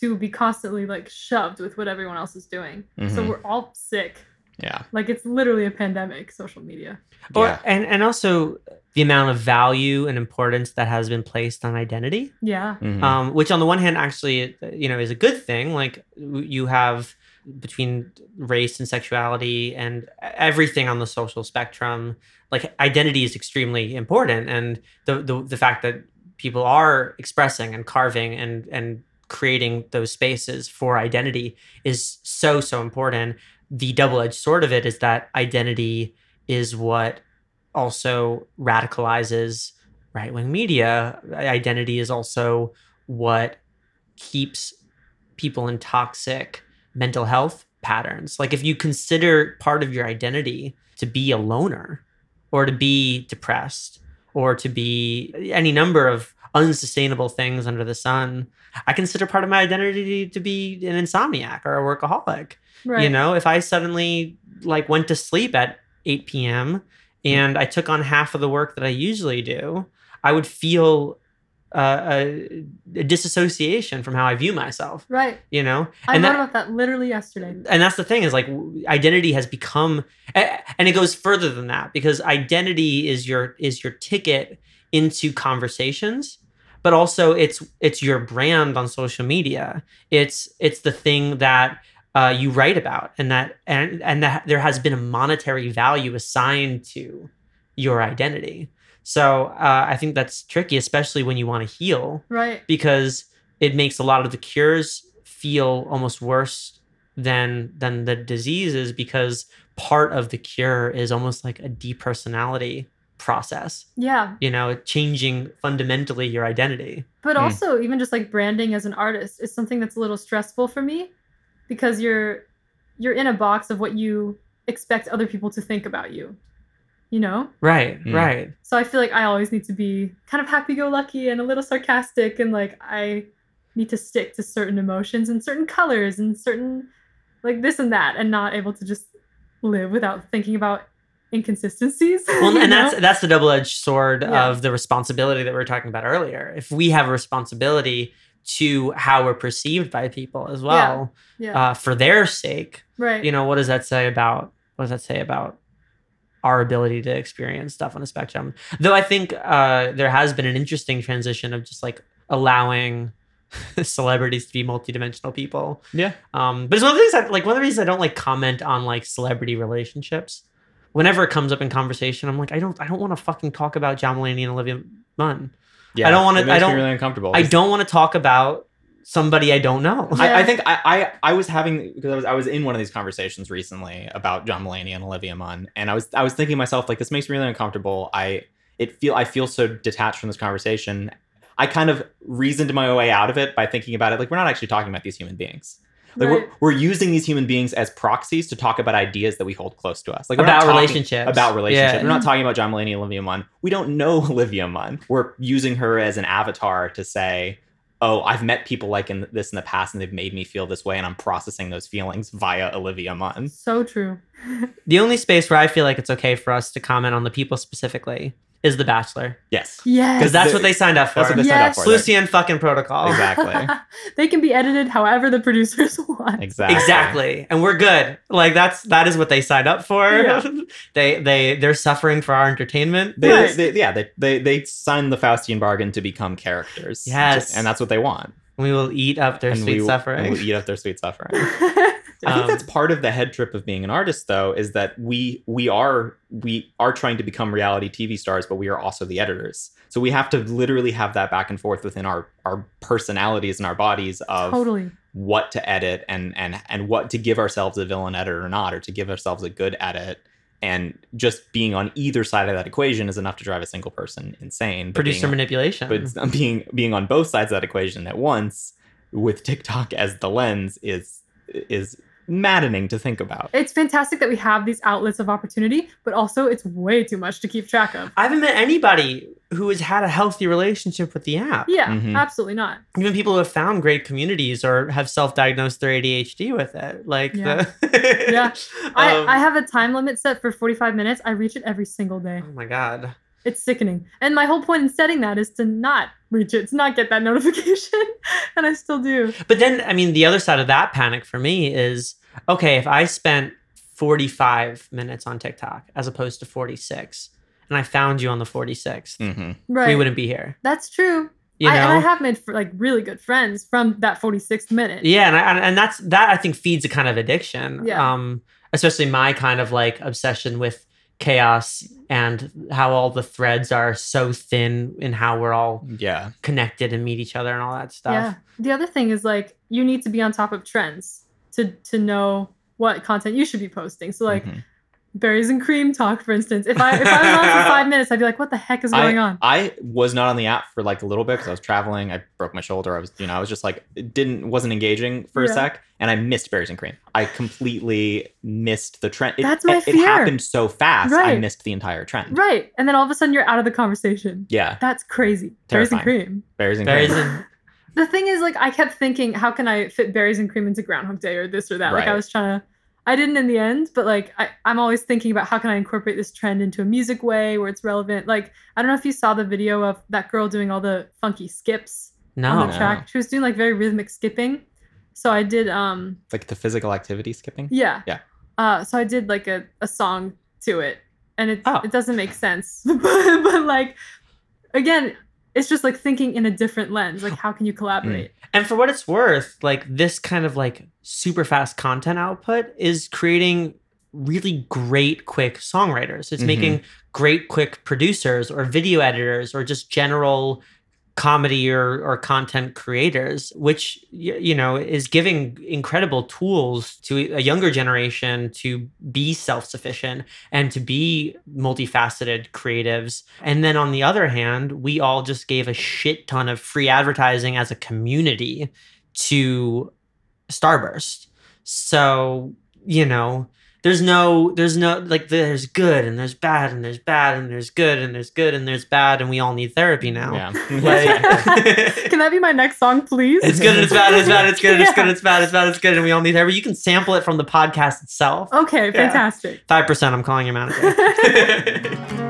to be constantly like shoved with what everyone else is doing. Mm-hmm. So we're all sick. Yeah. Like it's literally a pandemic, social media. Or yeah. and, and also the amount of value and importance that has been placed on identity. Yeah. Mm-hmm. Um, which on the one hand actually, you know, is a good thing. Like you have between race and sexuality and everything on the social spectrum, like identity is extremely important. And the the, the fact that people are expressing and carving and and creating those spaces for identity is so, so important. The double-edged sword of it is that identity is what also radicalizes right-wing media. Identity is also what keeps people in toxic mental health patterns. Like if you consider part of your identity to be a loner or to be depressed or to be any number of unsustainable things under the sun, I consider part of my identity to be an insomniac or a workaholic. Right. You know, if I suddenly like went to sleep at eight p.m. and I took on half of the work that I usually do, I would feel uh, a, a disassociation from how I view myself. Right. You know, and I thought that, about that literally yesterday. And that's the thing is like identity has become, and it goes further than that because identity is your is your ticket into conversations. But also it's it's your brand on social media. It's it's the thing that uh, you write about and that and, and that there has been a monetary value assigned to your identity. So uh, I think that's tricky, especially when you want to heal. Right. Because it makes a lot of the cures feel almost worse than than the diseases because part of the cure is almost like a depersonality process. Yeah. You know, changing fundamentally your identity. But mm. also even just like branding as an artist is something that's a little stressful for me because you're you're in a box of what you expect other people to think about you. You know? Right, mm. right. So I feel like I always need to be kind of happy-go-lucky and a little sarcastic and like I need to stick to certain emotions and certain colors and certain like this and that and not able to just live without thinking about inconsistencies. Well, and know? that's that's the double-edged sword yeah. of the responsibility that we were talking about earlier. If we have a responsibility to how we're perceived by people as well, yeah. Yeah. Uh, for their sake, right? You know, what does that say about what does that say about our ability to experience stuff on a spectrum? Though I think uh, there has been an interesting transition of just like allowing celebrities to be multidimensional people. Yeah. Um, but it's one of the things that like one of the reasons I don't like comment on like celebrity relationships. Whenever it comes up in conversation, I'm like, I don't, I don't want to fucking talk about John Mulaney and Olivia Munn. Yeah, I don't want to. I don't. Really uncomfortable. I don't want to talk about somebody I don't know. Yeah. I, I think I, I, I was having because I was I was in one of these conversations recently about John Mulaney and Olivia Munn, and I was I was thinking to myself like, this makes me really uncomfortable. I it feel I feel so detached from this conversation. I kind of reasoned my way out of it by thinking about it like we're not actually talking about these human beings. Like right. we're, we're using these human beings as proxies to talk about ideas that we hold close to us. Like about relationships. About relationships. Yeah. We're not talking about John Mulaney and Olivia Munn. We don't know Olivia Munn. We're using her as an avatar to say, oh, I've met people like in this in the past and they've made me feel this way, and I'm processing those feelings via Olivia Munn. So true. The only space where I feel like it's okay for us to comment on the people specifically is The Bachelor. Yes. Yes. Because that's what they signed up for. That's what they yes. signed up for. Slucian fucking protocol. Exactly. They can be edited however the producers want. Exactly. Exactly. And we're good. Like that's that is what they signed up for. Yeah. they they they're suffering for our entertainment. They, right. they, yeah. They, they they signed the Faustian bargain to become characters. Yes. And that's what they want. We will eat up their and sweet we, suffering. And we'll eat up their sweet suffering. I think that's part of the head trip of being an artist, though, is that we we are we are trying to become reality T V stars, but we are also the editors. So we have to literally have that back and forth within our our personalities and our bodies of totally. What to edit and and and what to give ourselves a villain edit or not, or to give ourselves a good edit. And just being on either side of that equation is enough to drive a single person insane. Producer manipulation. But being being on both sides of that equation at once with TikTok as the lens is is. maddening to think about. It's fantastic that we have these outlets of opportunity, but also it's way too much to keep track of. I haven't met anybody who has had a healthy relationship with the app. Yeah, mm-hmm. Absolutely not. Even people who have found great communities or have self-diagnosed their A D H D with it. Like, yeah. The yeah. um, I, I have a time limit set for forty-five minutes. I reach it every single day. Oh my God. It's sickening. And my whole point in setting that is to not reach it, to not get that notification. And I still do. But then, I mean, the other side of that panic for me is, okay, if I spent forty-five minutes on TikTok as opposed to forty-six, and I found you on the forty-sixth, mm-hmm. right. we wouldn't be here. That's true. You know? I, and I have made like really good friends from that forty-sixth minute. Yeah. And I, and that's that I think feeds a kind of addiction. Yeah. Um, especially my kind of like obsession with chaos and how all the threads are so thin and how we're all yeah. connected and meet each other and all that stuff. Yeah. The other thing is like, you need to be on top of trends to, to know what content you should be posting. So like mm-hmm. berries and cream talk, for instance, if I, if I was on for five minutes, I'd be like, what the heck is going I, on? I was not on the app for like a little bit because I was traveling. I broke my shoulder. I was, you know, I was just like, didn't, wasn't engaging for yeah. a sec. And I missed berries and cream. I completely missed the trend. It, That's my fear. It happened so fast. Right. I missed the entire trend. Right. And then all of a sudden you're out of the conversation. Yeah. That's crazy. Terrifying. Berries and cream. Berries and berries cream. And- the thing is, like, I kept thinking, how can I fit berries and cream into Groundhog Day or this or that? Right. Like I was trying to, I didn't in the end, but like, I, I'm always thinking about how can I incorporate this trend into a music way where it's relevant? Like, I don't know if you saw the video of that girl doing all the funky skips no, on the track. No. She was doing like very rhythmic skipping. So I did um like the physical activity skipping. Yeah. Yeah. Uh, so I did like a, a song to it, and it oh. it doesn't make sense, but, but like again, it's just like thinking in a different lens. Like how can you collaborate? Mm. And for what it's worth, like this kind of like super fast content output is creating really great quick songwriters. It's mm-hmm. making great quick producers or video editors or just general comedy or, or content creators, which, you know, is giving incredible tools to a younger generation to be self-sufficient and to be multifaceted creatives. And then on the other hand, we all just gave a shit ton of free advertising as a community to Starburst. So, you know, There's no, there's no, like, there's good and there's bad and there's bad and there's good and there's good and there's bad and we all need therapy now. Yeah. Like, can that be my next song, please? It's good and it's bad and it's bad and it's good and yeah. it's good and it's bad and it's bad and it's good and we all need therapy. You can sample it from the podcast itself. Okay, yeah. Fantastic. five percent, I'm calling your manager.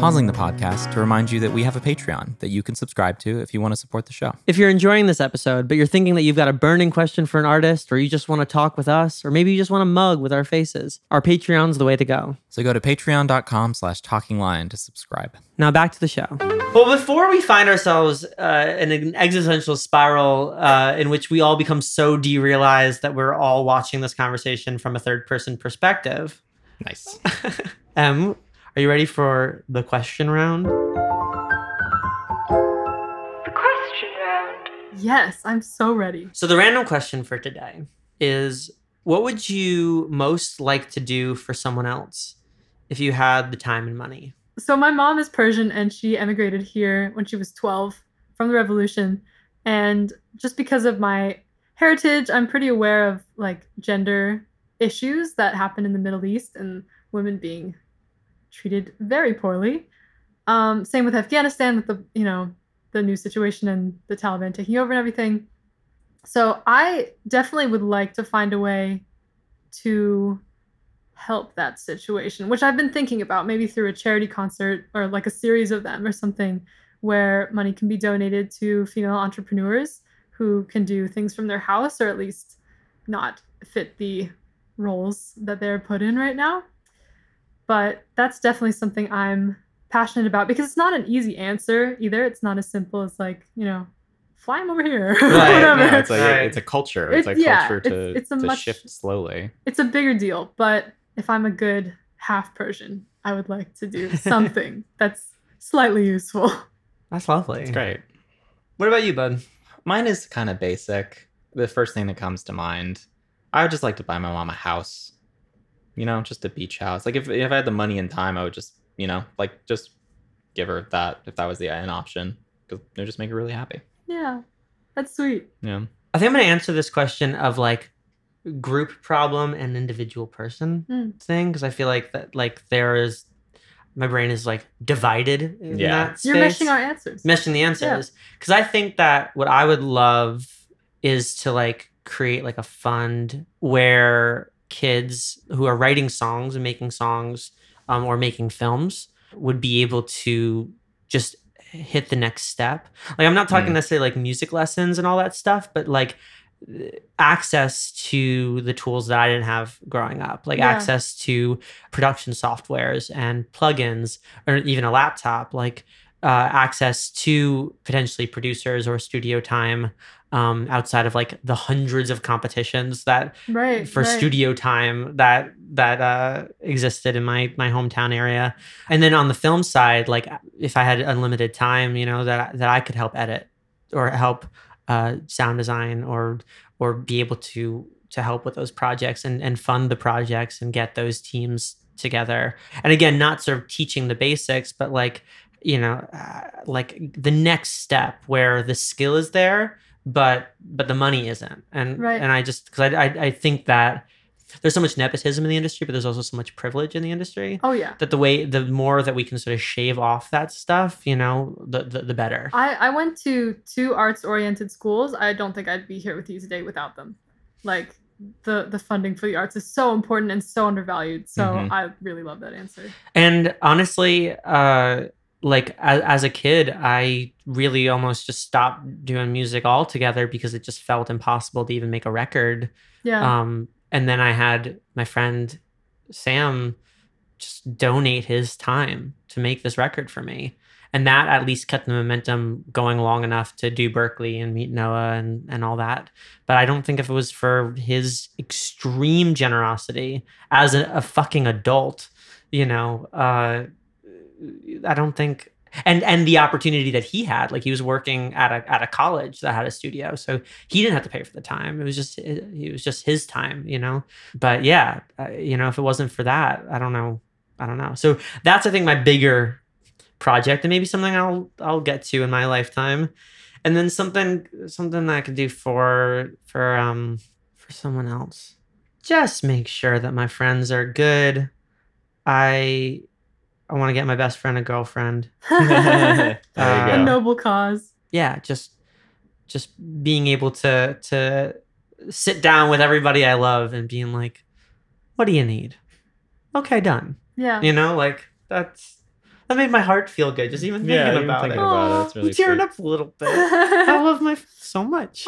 Pausing the podcast to remind you that we have a Patreon that you can subscribe to if you want to support the show. If you're enjoying this episode, but you're thinking that you've got a burning question for an artist, or you just want to talk with us, or maybe you just want to mug with our faces, our Patreon's the way to go. So go to patreon.com slash talkinglion to subscribe. Now back to the show. Well, before we find ourselves uh, in an existential spiral uh, in which we all become so derealized that we're all watching this conversation from a third person perspective. Nice. um. Are you ready for the question round? The question round. Yes, I'm so ready. So the random question for today is, what would you most like to do for someone else if you had the time and money? so my mom is Persian and she emigrated here when she was twelve from the revolution. And just because of my heritage, I'm pretty aware of like gender issues that happen in the Middle East and women being treated very poorly. Um, same with Afghanistan, with the, you know, the new situation and the Taliban taking over and everything. So I definitely would like to find a way to help that situation, which I've been thinking about, maybe through a charity concert or like a series of them or something where money can be donated to female entrepreneurs who can do things from their house or at least not fit the roles that they're put in right now. But that's definitely something I'm passionate about because it's not an easy answer either. It's not as simple as like, you know, fly them over here. Right, whatever. Yeah, it's, like right. a, it's a culture. It's, it's a yeah, culture to, it's, it's a to much, shift slowly. It's a bigger deal. But if I'm a good half Persian, I would like to do something that's slightly useful. That's lovely. That's great. What about you, bud? Mine is kind of basic. The first thing that comes to mind, I would just like to buy my mom a house. You know, just a beach house. Like if, if I had the money and time, I would just, you know, like just give her that if that was the an option. Because it would just make her really happy. Yeah, that's sweet. Yeah. I think I'm going to answer this question of like group problem and individual person mm. thing. Because I feel like that, like there is, my brain is like divided in yeah. that space. You're meshing our answers. Meshing the answers. Because yeah. I think that what I would love is to like create like a fund where kids who are writing songs and making songs um, or making films would be able to just hit the next step. Like I'm not talking mm. necessarily like music lessons and all that stuff, but like access to the tools that I didn't have growing up, like yeah. access to production softwares and plugins or even a laptop, like uh, access to potentially producers or studio time um, outside of like the hundreds of competitions that right, for right. studio time that that uh, existed in my my hometown area. And then on the film side, like if I had unlimited time, you know, that that I could help edit or help uh, sound design or or be able to to help with those projects and, and fund the projects and get those teams together. And again, not sort of teaching the basics, but like, you know, uh, like the next step where the skill is there, but but the money isn't. And right. and I just, because I, I I think that there's so much nepotism in the industry, but there's also so much privilege in the industry. Oh yeah. That the way, the more that we can sort of shave off that stuff, you know, the the, the better. I, I went to two arts-oriented schools. I don't think I'd be here with you today without them. Like the the funding for the arts is so important and so undervalued. So mm-hmm. I really love that answer. And honestly, uh, like as, as a kid, I really almost just stopped doing music altogether because it just felt impossible to even make a record. Yeah. Um, And then I had my friend Sam just donate his time to make this record for me. And that at least kept the momentum going long enough to do Berkeley and meet Noah and, and all that. But I don't think if it was for his extreme generosity as a, a fucking adult, you know, uh, I don't think... And and the opportunity that he had, like he was working at a at a college that had a studio, so he didn't have to pay for the time. It was just it, it was just his time, you know. But yeah, uh, you know, if it wasn't for that, I don't know, I don't know. So that's I think my bigger project, and maybe something I'll I'll get to in my lifetime, and then something something that I could do for for um for someone else. Just make sure that my friends are good. I. I want to get my best friend a girlfriend. uh, a noble cause. Yeah, just just being able to to sit down with everybody I love and being like, what do you need? Okay, done. Yeah. You know, like that's that made my heart feel good just even thinking yeah, even about, thinking it. about Aww, it. It's really I'm tearing sweet. up a little bit. I love my f- so much.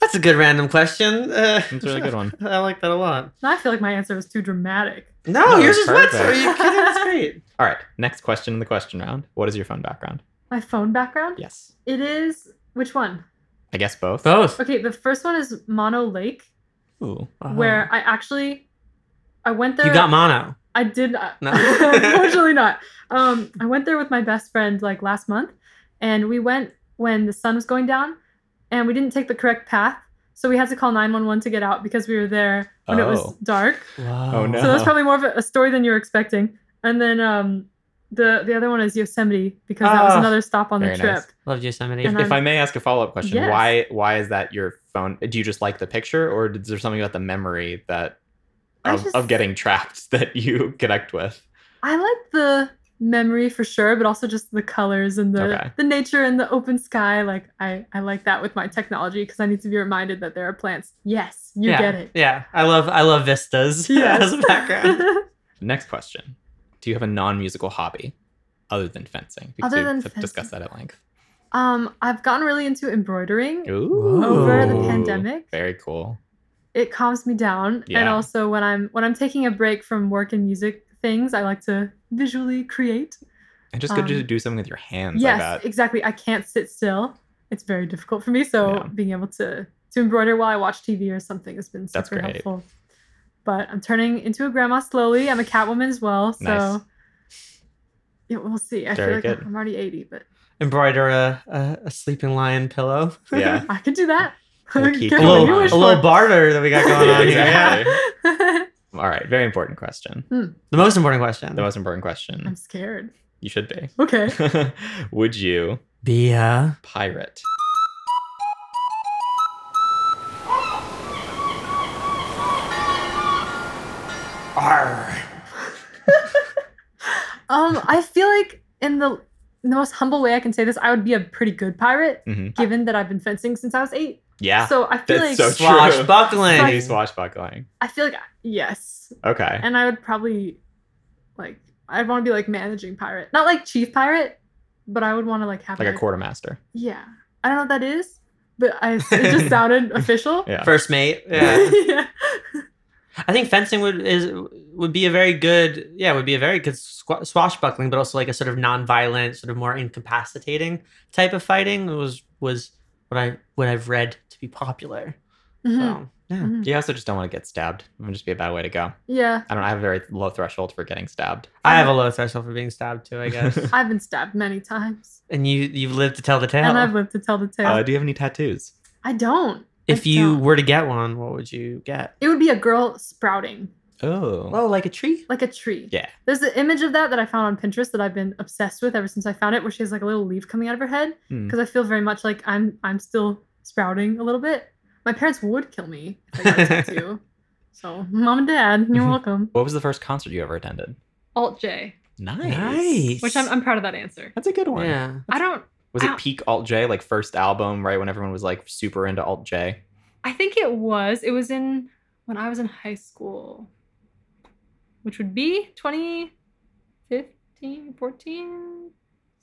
That's a good random question. Uh, that's a really good one. I like that a lot. I feel like my answer was too dramatic. No, no yours is what? Are you kidding? That's great. All right. Next question in the question round. What is your phone background? My phone background? Yes. It is, which one? I guess both. Both. Okay. The first one is Mono Lake. Ooh. Uh-huh. Where I actually, I went there. You got mono. I did not. No. Unfortunately not. Um, I went there with my best friend like last month and we went when the sun was going down. And we didn't take the correct path, so we had to call nine one one to get out because we were there when oh. it was dark. Wow. Oh, no. So that's probably more of a story than you were expecting. And then um, the the other one is Yosemite, because ah, that was another stop on the trip. Nice. Loved Yosemite. If, if I may ask a follow up question, yes. why why is that your phone? Do you just like the picture, or is there something about the memory that of, just, of getting trapped that you connect with? I like the memory for sure, but also just the colors and the okay. the nature and the open sky. Like I, I like that with my technology, because I need to be reminded that there are plants. Yes, you yeah. get it. Yeah, I love I love vistas yes. as a background. Next question: do you have a non-musical hobby other than fencing? Because other than fencing, discussed that at length. Um, I've gotten really into embroidering Ooh. over the pandemic. Very cool. It calms me down, yeah. and also when I'm when I'm taking a break from work and music things, I like to visually create. And just good um, to do something with your hands. Yes, I bet. Exactly. I can't sit still. It's very difficult for me. So yeah. being able to to embroider while I watch T V or something has been super helpful. But I'm turning into a grandma slowly. I'm a cat woman as well. So nice. yeah, we'll see. I very feel like good. I'm already eighty, but embroider a, a, a sleeping lion pillow. Yeah, I could do that. A little, a little barter that we got going on here. Yeah. All right. Very important question. Mm. The most important question. The most important question. I'm scared. You should be. Okay. Would you be a pirate? Arr. um, I feel like in the, in the most humble way I can say this, I would be a pretty good pirate, mm-hmm. given that I've been fencing since I was eight. Yeah. So I feel that's like so swashbuckling. Like, swashbuckling. I feel like yes. Okay. And I would probably like I'd want to be like managing pirate, not like chief pirate, but I would want to like have like a quartermaster. Yeah, I don't know what that is, but I it just sounded official. Yeah. First mate. Yeah. yeah. I think fencing would is would be a very good yeah would be a very good squ- swashbuckling, but also like a sort of non-violent, sort of more incapacitating type of fighting. It was was. What I what I've read to be popular. Mm-hmm. So, yeah. Mm-hmm. You also just don't want to get stabbed. It would just be a bad way to go. Yeah. I don't I have a very low threshold for getting stabbed. I have a low threshold for being stabbed too, I guess. I've been stabbed many times. And you you've lived to tell the tale. And I've lived to tell the tale. Uh, do you have any tattoos? I don't. If I you don't. were to get one, what would you get? It would be a girl sprouting. Oh. Oh, like a tree? Like a tree. Yeah. There's an image of that that I found on Pinterest that I've been obsessed with ever since I found it, where she has like a little leaf coming out of her head. Because mm. I feel very much like I'm I'm still sprouting a little bit. My parents would kill me if I got a tattoo. So, mom and dad, you're welcome. What was the first concert you ever attended? Alt-J. Nice. Nice. Which I'm I'm proud of that answer. That's a good one. Yeah. That's, I don't... Was I don't, it peak Alt-J, like first album, right when everyone was like super into Alt-J? I think it was. It was in... When I was in high school... Which would be twenty fifteen, fourteen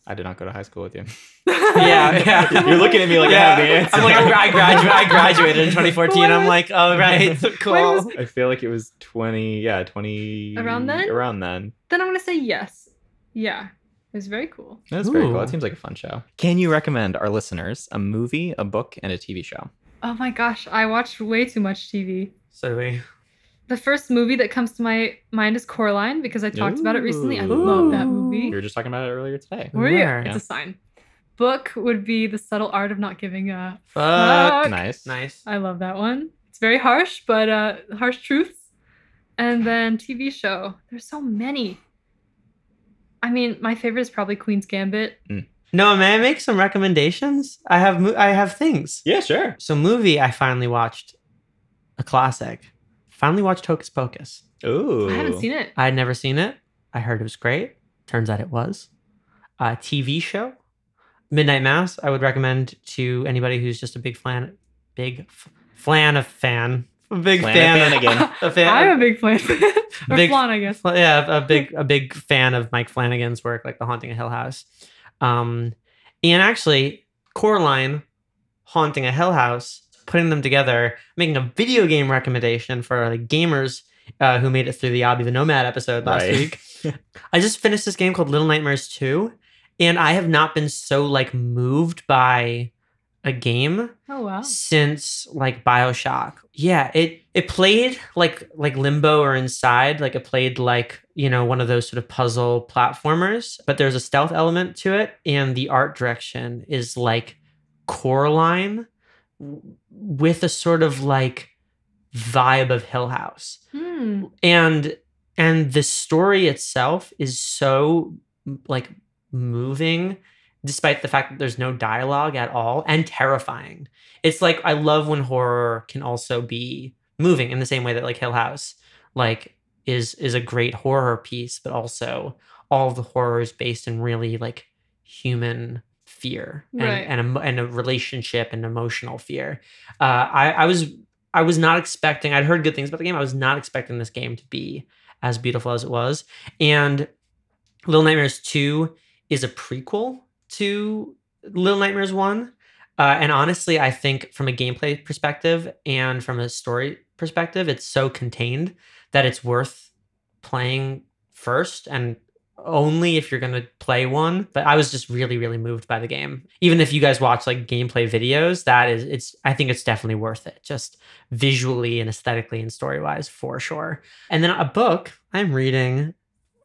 I did not go to high school with you. yeah, yeah. You're looking at me like yeah. I have the answer. I'm like, I, graduated, I graduated in twenty fourteen What? I'm like, all right, cool. Was... I feel like it was twenty, yeah, twenty. Around then? Around then. Then I'm going to say yes. Yeah. It was very cool. That was Ooh. very cool. It seems like a fun show. Can you recommend our listeners a movie, a book, and a T V show? Oh my gosh. I watched way too much T V. So we... The first movie that comes to my mind is Coraline, because I talked Ooh. about it recently. I Ooh. love that movie. We were just talking about it earlier today. Were you? Yeah. It's a sign. Book would be The Subtle Art of Not Giving a Fuck. fuck. Nice. Nice. I love that one. It's very harsh, but uh, harsh truths. And then T V show. There's so many. I mean, my favorite is probably Queen's Gambit. Mm. No, may I make some recommendations? I have mo- I have things. Yeah, sure. So movie, I finally watched a classic. Finally watched Hocus Pocus. Ooh. I haven't seen it. I had never seen it. I heard it was great. Turns out it was. A T V show, Midnight Mass, I would recommend to anybody who's just a big flan, big f- flan of fan. A big flan fan, fan again. A fan, I'm a big flan fan. or big, flan, I guess. Yeah, a big a big fan of Mike Flanagan's work, like The Haunting of Hill House. Um, and actually, Coraline, Haunting of Hill House, putting them together, making a video game recommendation for like gamers uh, who made it through the Obby the Nomad episode last right. week. I just finished this game called Little Nightmares two, and I have not been so like moved by a game oh, wow. since like BioShock. Yeah, it it played like like Limbo or Inside, like it played like, you know, one of those sort of puzzle platformers, but there's a stealth element to it, and the art direction is like Coraline with a sort of like vibe of Hill House. Hmm. And And the story itself is so like moving, despite the fact that there's no dialogue at all, and terrifying. It's like, I love when horror can also be moving in the same way that like Hill House like is is a great horror piece, but also all of the horror is based in really like human fear and right. and, a, and a relationship and emotional fear. Uh, I, I was I was not expecting. I'd heard good things about the game. I was not expecting this game to be as beautiful as it was. And Little Nightmares two is a prequel to Little Nightmares one. Uh, and honestly, I think from a gameplay perspective and from a story perspective, it's so contained that it's worth playing first, and only if you're going to play one. But I was just really, really moved by the game. Even if you guys watch like gameplay videos, that is, it's, I think it's definitely worth it, just visually and aesthetically and story-wise for sure. And then a book I'm reading,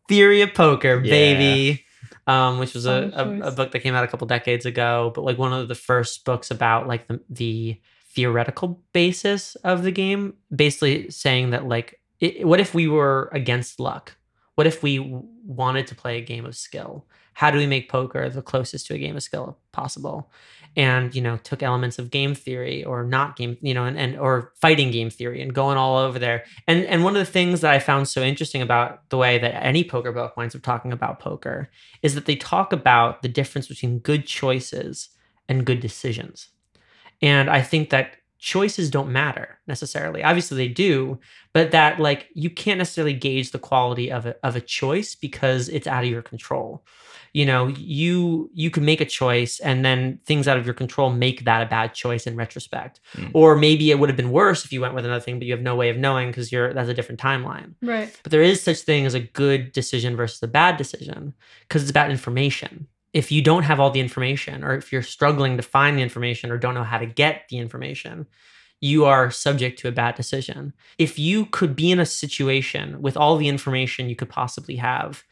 Theory of Poker, yeah. baby. Um, which was a, a, a book that came out a couple decades ago, but like one of the first books about like the, the theoretical basis of the game, basically saying that like, it, what if we were against luck? What if we wanted to play a game of skill? How do we make poker the closest to a game of skill possible? And, you know, took elements of game theory or not game, you know, and, and or fighting game theory and going all over there. And and one of the things that I found so interesting about the way that any poker book winds up talking about poker is that they talk about the difference between good choices and good decisions. And I think that choices don't matter necessarily. Obviously they do, but that like you can't necessarily gauge the quality of a, of a choice because it's out of your control. You know, you you can make a choice and then things out of your control make that a bad choice in retrospect. Mm. Or maybe it would have been worse if you went with another thing, but you have no way of knowing because you're that's a different timeline. Right. But there is such thing as a good decision versus a bad decision because it's about information. If you don't have all the information, or if you're struggling to find the information or don't know how to get the information, you are subject to a bad decision. If you could be in a situation with all the information you could possibly have,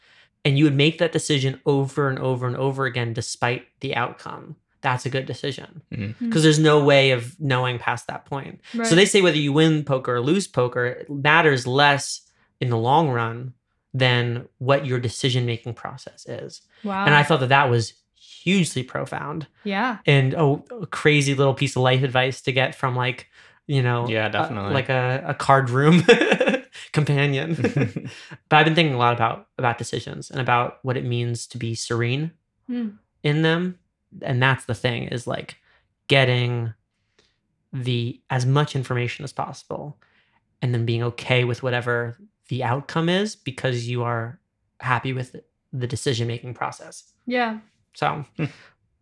and you would make that decision over and over and over again, despite the outcome, that's a good decision. Because mm-hmm. there's no way of knowing past that point. Right. So they say whether you win poker or lose poker, it matters less in the long run than what your decision-making process is. Wow. And I thought that that was hugely profound. Yeah. And oh, a crazy little piece of life advice to get from like, you know, yeah, definitely. A, like a, a card room companion. But I've been thinking a lot about, about decisions and about what it means to be serene mm. in them. And that's the thing, is like getting the as much information as possible and then being okay with whatever the outcome is because you are happy with the decision-making process. Yeah. So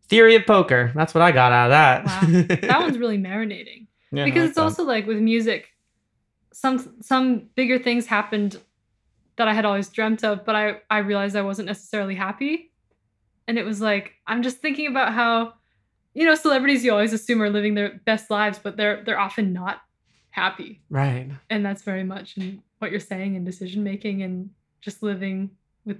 Theory of Poker, that's what I got out of that. Wow. That one's really marinating. Yeah, because like it's that. Also like with music, some some bigger things happened that I had always dreamt of, but I, I realized I wasn't necessarily happy. And it was like, I'm just thinking about how, you know, celebrities you always assume are living their best lives, but they're they're often not happy. Right. And that's very much what you're saying in decision making and just living with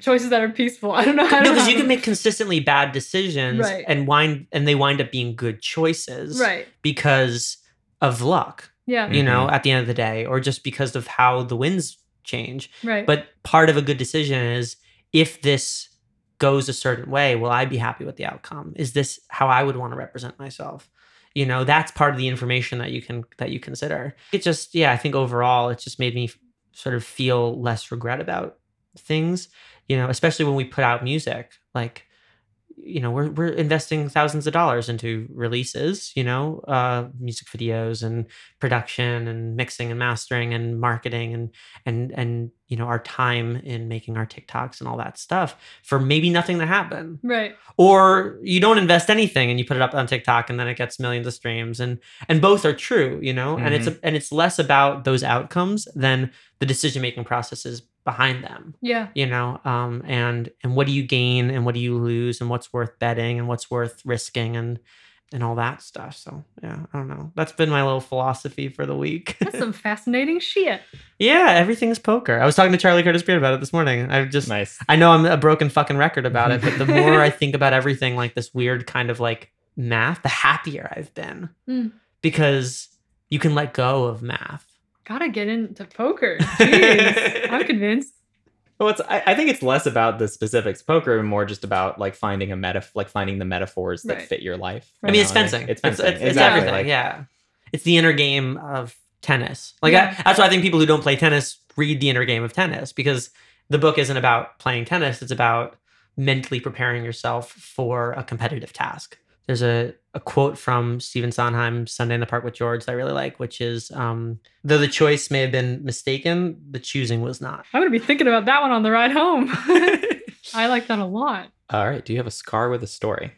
choices that are peaceful. I don't know how to. No, because you can make consistently bad decisions right. and wind and they wind up being good choices right. because of luck. Yeah. You mm-hmm. know, at the end of the day, or just because of how the winds change. Right. But part of a good decision is, if this goes a certain way, will I be happy with the outcome? Is this how I would want to represent myself? You know, that's part of the information that you can that you consider. It just, yeah, I think overall, it just made me f- sort of feel less regret about things, you know, especially when we put out music. Like, you know, we're we're investing thousands of dollars into releases, you know, uh, music videos and production and mixing and mastering and marketing and, and, and you know, our time in making our TikToks and all that stuff for maybe nothing to happen. Right. Or you don't invest anything and you put it up on TikTok and then it gets millions of streams. And and both are true, you know, mm-hmm. and it's a, and it's less about those outcomes than the decision-making processes behind them. Yeah. You know, um, and and what do you gain and what do you lose and what's worth betting and what's worth risking and and all that stuff. So yeah, I don't know. That's been my little philosophy for the week. That's some fascinating shit. Yeah, everything's poker. I was talking to Charlie Curtis Beard about it this morning. I just, nice. I know I'm a broken fucking record about it, but the more I think about everything, like this weird kind of like math, the happier I've been mm. because you can let go of math gotta get into poker. Jeez, I'm convinced. Well, it's, I, I think it's less about the specifics of poker and more just about like finding a meta, like finding the metaphors that right. fit your life. Right. I mean, it's fencing. It's fencing. It's, it's, exactly. It's everything. Like, yeah, it's the inner game of tennis. Like yeah. I, that's why I think people who don't play tennis read The Inner Game of Tennis, because the book isn't about playing tennis. It's about mentally preparing yourself for a competitive task. There's a, a quote from Stephen Sondheim's Sunday in the Park with George that I really like, which is, um, though the choice may have been mistaken, the choosing was not. I'm going to be thinking about that one on the ride home. I like that a lot. All right. Do you have a scar with a story?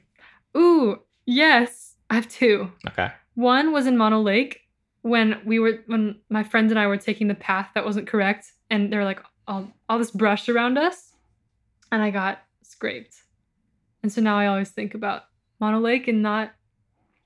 Ooh, yes. I have two. Okay. One was in Mono Lake when we were, when my friends and I were taking the path that wasn't correct. And there were like all, all this brush around us. And I got scraped. And so now I always think about Mono Lake and not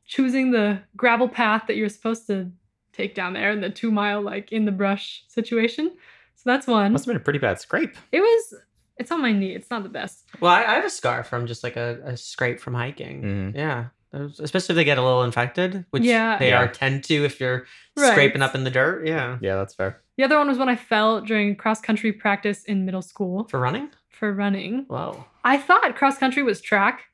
choosing the gravel path that you're supposed to take down there, and the two mile like in the brush situation. So that's one. Must have been a pretty bad scrape. It was. It's on my knee. It's not the best. Well, I, I have a scar from just like a, a scrape from hiking. Mm. Yeah, especially if they get a little infected, which yeah. they yeah. are tend to if you're right. scraping up in the dirt. Yeah, yeah, that's fair. The other one was when I fell during cross country practice in middle school for running. For running. Wow. I thought cross country was track.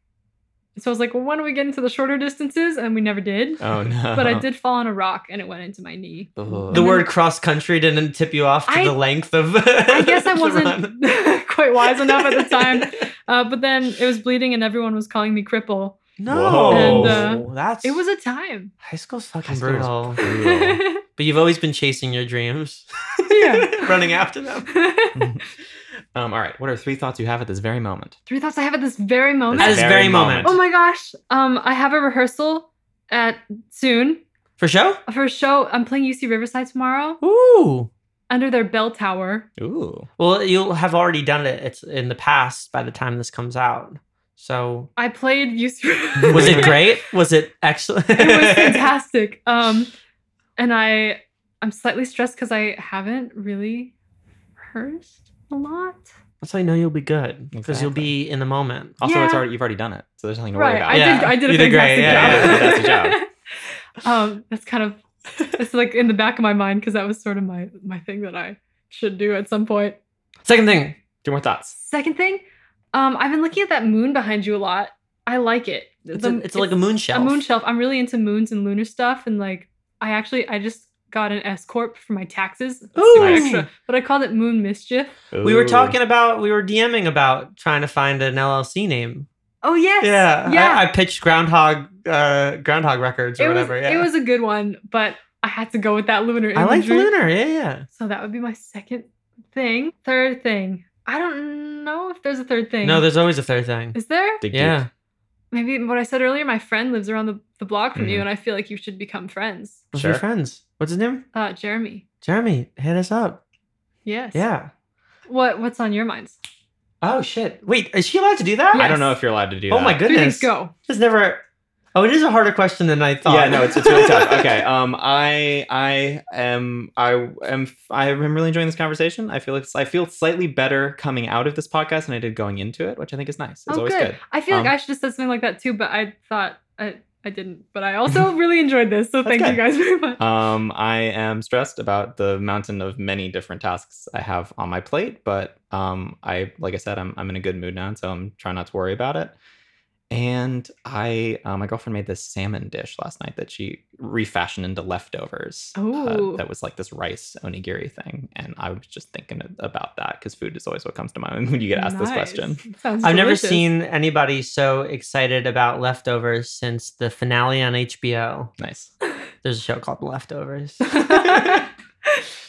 So I was like, well, when do we get into the shorter distances? And we never did. Oh, no. But I did fall on a rock and it went into my knee. Oh. The word cross country didn't tip you off to I, the length of I guess I wasn't quite wise enough at the time. Uh, but then it was bleeding and everyone was calling me cripple. No. And, uh, That's, it was a time. High school's fucking brutal. brutal. But you've always been chasing your dreams. Yeah. Running after them. Um, all right. What are three thoughts you have at this very moment? Three thoughts I have at this very moment? At this very, very moment. moment. Oh my gosh. Um, I have a rehearsal at soon. For show? For show. I'm playing U C Riverside tomorrow. Ooh. Under their bell tower. Ooh. Well, you'll have already done it. It's in the past by the time this comes out. So. I played U C Was it great? Was it excellent? It was fantastic. Um, and I, I'm slightly stressed because I haven't really rehearsed a lot. That's how I know you'll be good, because exactly. you'll be in the moment. Also, yeah. it's already you've already done it, so there's nothing to right. worry about. I yeah. did. I did you a did fantastic great. job. Yeah, yeah, that's, um, that's kind of it's like in the back of my mind, because that was sort of my my thing that I should do at some point. Second thing, two more thoughts. Second thing, um, I've been looking at that moon behind you a lot. I like it. It's, the, a, it's, it's like a moon shelf. A moon shelf. I'm really into moons and lunar stuff, and like I actually I just. got an S corp for my taxes. Ooh. But I called it Moon Mischief. Ooh. We were talking about, we were DMing about trying to find an L L C name. Oh yes, yeah, yeah. I, I pitched Groundhog, uh, Groundhog Records or it whatever. Was, yeah. It was a good one, but I had to go with that lunar imagery. I like the lunar, yeah, yeah. So that would be my second thing. Third thing, I don't know if there's a third thing. No, there's always a third thing. Is there? Dig yeah. Deep. Maybe what I said earlier. My friend lives around the, the block from mm. you, and I feel like you should become friends. Sure, be friends. What's his name? Uh, Jeremy. Jeremy, hit us up. Yes. Yeah. What What's on your minds? Oh, shit. Wait, is she allowed to do that? Yes. I don't know if you're allowed to do oh, that. Oh, my goodness. Go. It's never... Oh, it is a harder question than I thought. Yeah, no, it's, it's really tough. Okay. Um, I I am I am I am really enjoying this conversation. I feel like I feel slightly better coming out of this podcast than I did going into it, which I think is nice. It's oh, always good. good. I feel um, like I should have said something like that too, but I thought... I, I didn't, but I also really enjoyed this. So thank good. you guys very much. Um, I am stressed about the mountain of many different tasks I have on my plate, but um, I, like I said, I'm I'm in a good mood now, so I'm trying not to worry about it. And I, uh, my girlfriend made this salmon dish last night that she refashioned into leftovers. Oh, uh, that was like this rice onigiri thing, and I was just thinking about that because food is always what comes to mind when you get asked nice. this question. Sounds I've delicious. never seen anybody so excited about leftovers since the finale on H B O. Nice. There's a show called Leftovers.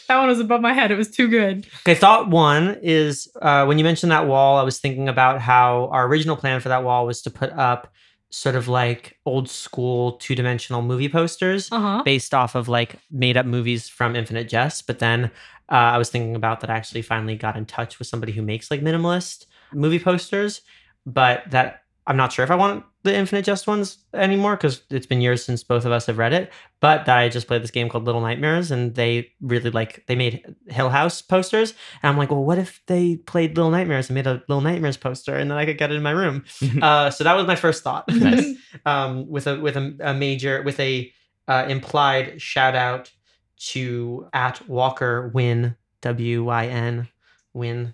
That one was above my head. It was too good. Okay, thought one is uh, when you mentioned that wall, I was thinking about how our original plan for that wall was to put up sort of like old school two-dimensional movie posters uh-huh. based off of like made-up movies from Infinite Jest. But then uh, I was thinking about that I actually finally got in touch with somebody who makes like minimalist movie posters, but that I'm not sure if I want the Infinite Jest ones anymore because it's been years since both of us have read it, but I just played this game called Little Nightmares and they really like, they made Hill House posters. And I'm like, well, what if they played Little Nightmares and made a Little Nightmares poster and then I could get it in my room? uh, so that was my first thought. Nice. um, with a with a, a major, with a uh, implied shout out to at Walker Wynn, W Y N, Wynn.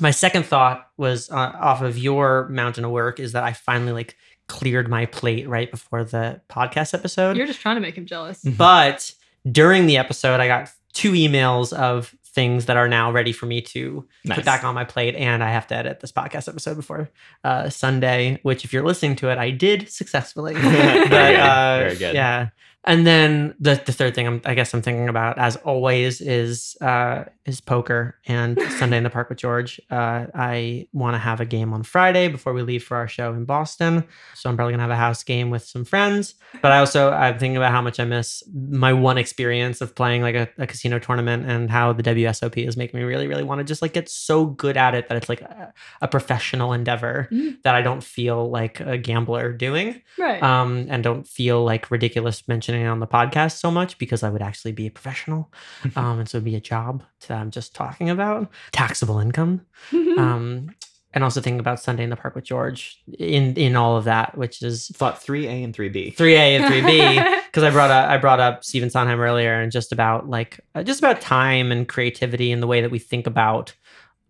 My second thought was uh, off of your mountain of work is that I finally like cleared my plate right before the podcast episode. You're just trying to make him jealous. But during the episode, I got two emails of things that are now ready for me to nice. put back on my plate. And I have to edit this podcast episode before uh, Sunday, which if you're listening to it, I did successfully. but, Very, good. Uh, Very good. Yeah. And then the, the third thing I'm, I guess I'm thinking about, as always, is uh, is poker and Sunday in the Park with George. Uh, I want to have a game on Friday before we leave for our show in Boston. So I'm probably going to have a house game with some friends. But I also, I'm thinking about how much I miss my one experience of playing like a, a casino tournament and how the W S O P is making me really, really want to just like get so good at it that it's like a, a professional endeavor mm. that I don't feel like a gambler doing. Right. Um, and don't feel like ridiculous mentioning on the podcast so much, because I would actually be a professional, um, and so it'd be a job that I'm just talking about taxable income, mm-hmm. um, and also thinking about Sunday in the Park with George in in all of that, which is thought three A and three B, three A and three B, because I brought up I brought up Stephen Sondheim earlier, and just about like just about time and creativity and the way that we think about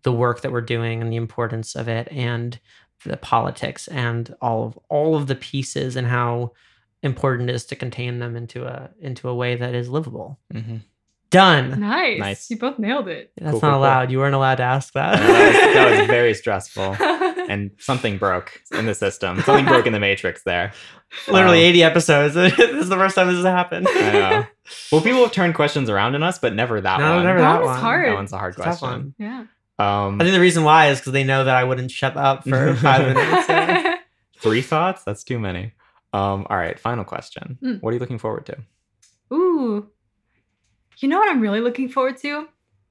the work that we're doing and the importance of it and the politics and all of all of the pieces and how important is to contain them into a into a way that is livable. Mm-hmm. Done. Nice. nice. You both nailed it. That's cool, not cool, allowed. Cool. You weren't allowed to ask that. No, that, was, that was very stressful. And something broke in the system. Something broke in the matrix there. Literally um, eighty episodes. This is the first time this has happened. I know. Well, people have turned questions around on us, but never that no, one. Never that, that one's one. hard. That one's a hard it's question. One. Yeah. Um, I think the reason why is because they know that I wouldn't shut up for five minutes. So. Three thoughts? That's too many. Um, all right, final question. Mm. What are you looking forward to? Ooh, you know what I'm really looking forward to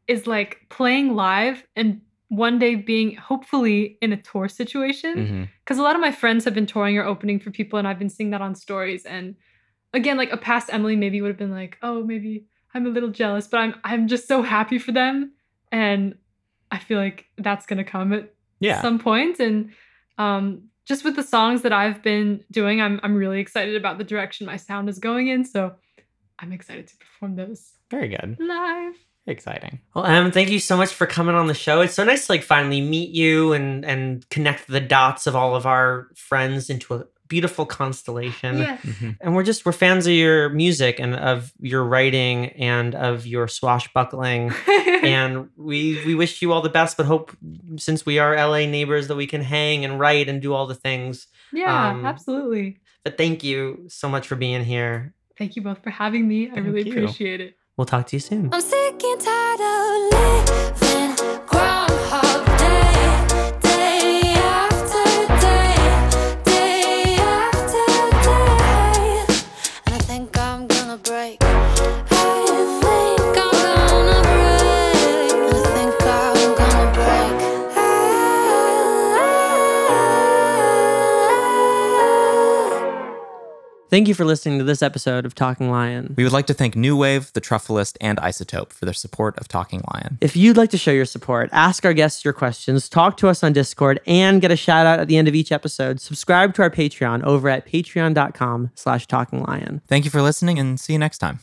is like playing live and one day being hopefully in a tour situation. Because mm-hmm. a lot of my friends have been touring or opening for people, and I've been seeing that on stories. And again, like a past Emily maybe would have been like, oh, maybe I'm a little jealous, but I'm I'm just so happy for them. And I feel like that's going to come at yeah. some point. And um just with the songs that I've been doing, I'm I'm really excited about the direction my sound is going in. So I'm excited to perform those. Very good. Live. Exciting. Well, Em, thank you so much for coming on the show. It's so nice to like finally meet you and and connect the dots of all of our friends into a beautiful constellation. Yes. Mm-hmm. And we're just we're fans of your music and of your writing and of your swashbuckling. And we we wish you all the best, but hope, since we are L A neighbors, that we can hang and write and do all the things. Yeah, um, absolutely. But thank you so much for being here. Thank you both for having me. Thank I really you. appreciate it. We'll talk to you soon. I'm sick and tired of living Groundhog Day, day after day, day after day. And I think I'm gonna break. I think I'm gonna break. I think I'm gonna break. Ah, ah, ah. Thank you for listening to this episode of Talking Lion. We would like to thank New Wave, The Truffleist, and Isotope for their support of Talking Lion. If you'd like to show your support, ask our guests your questions, talk to us on Discord, and get a shout out at the end of each episode, subscribe to our Patreon over at patreon dot com slash talking lion. Thank you for listening, and see you next time.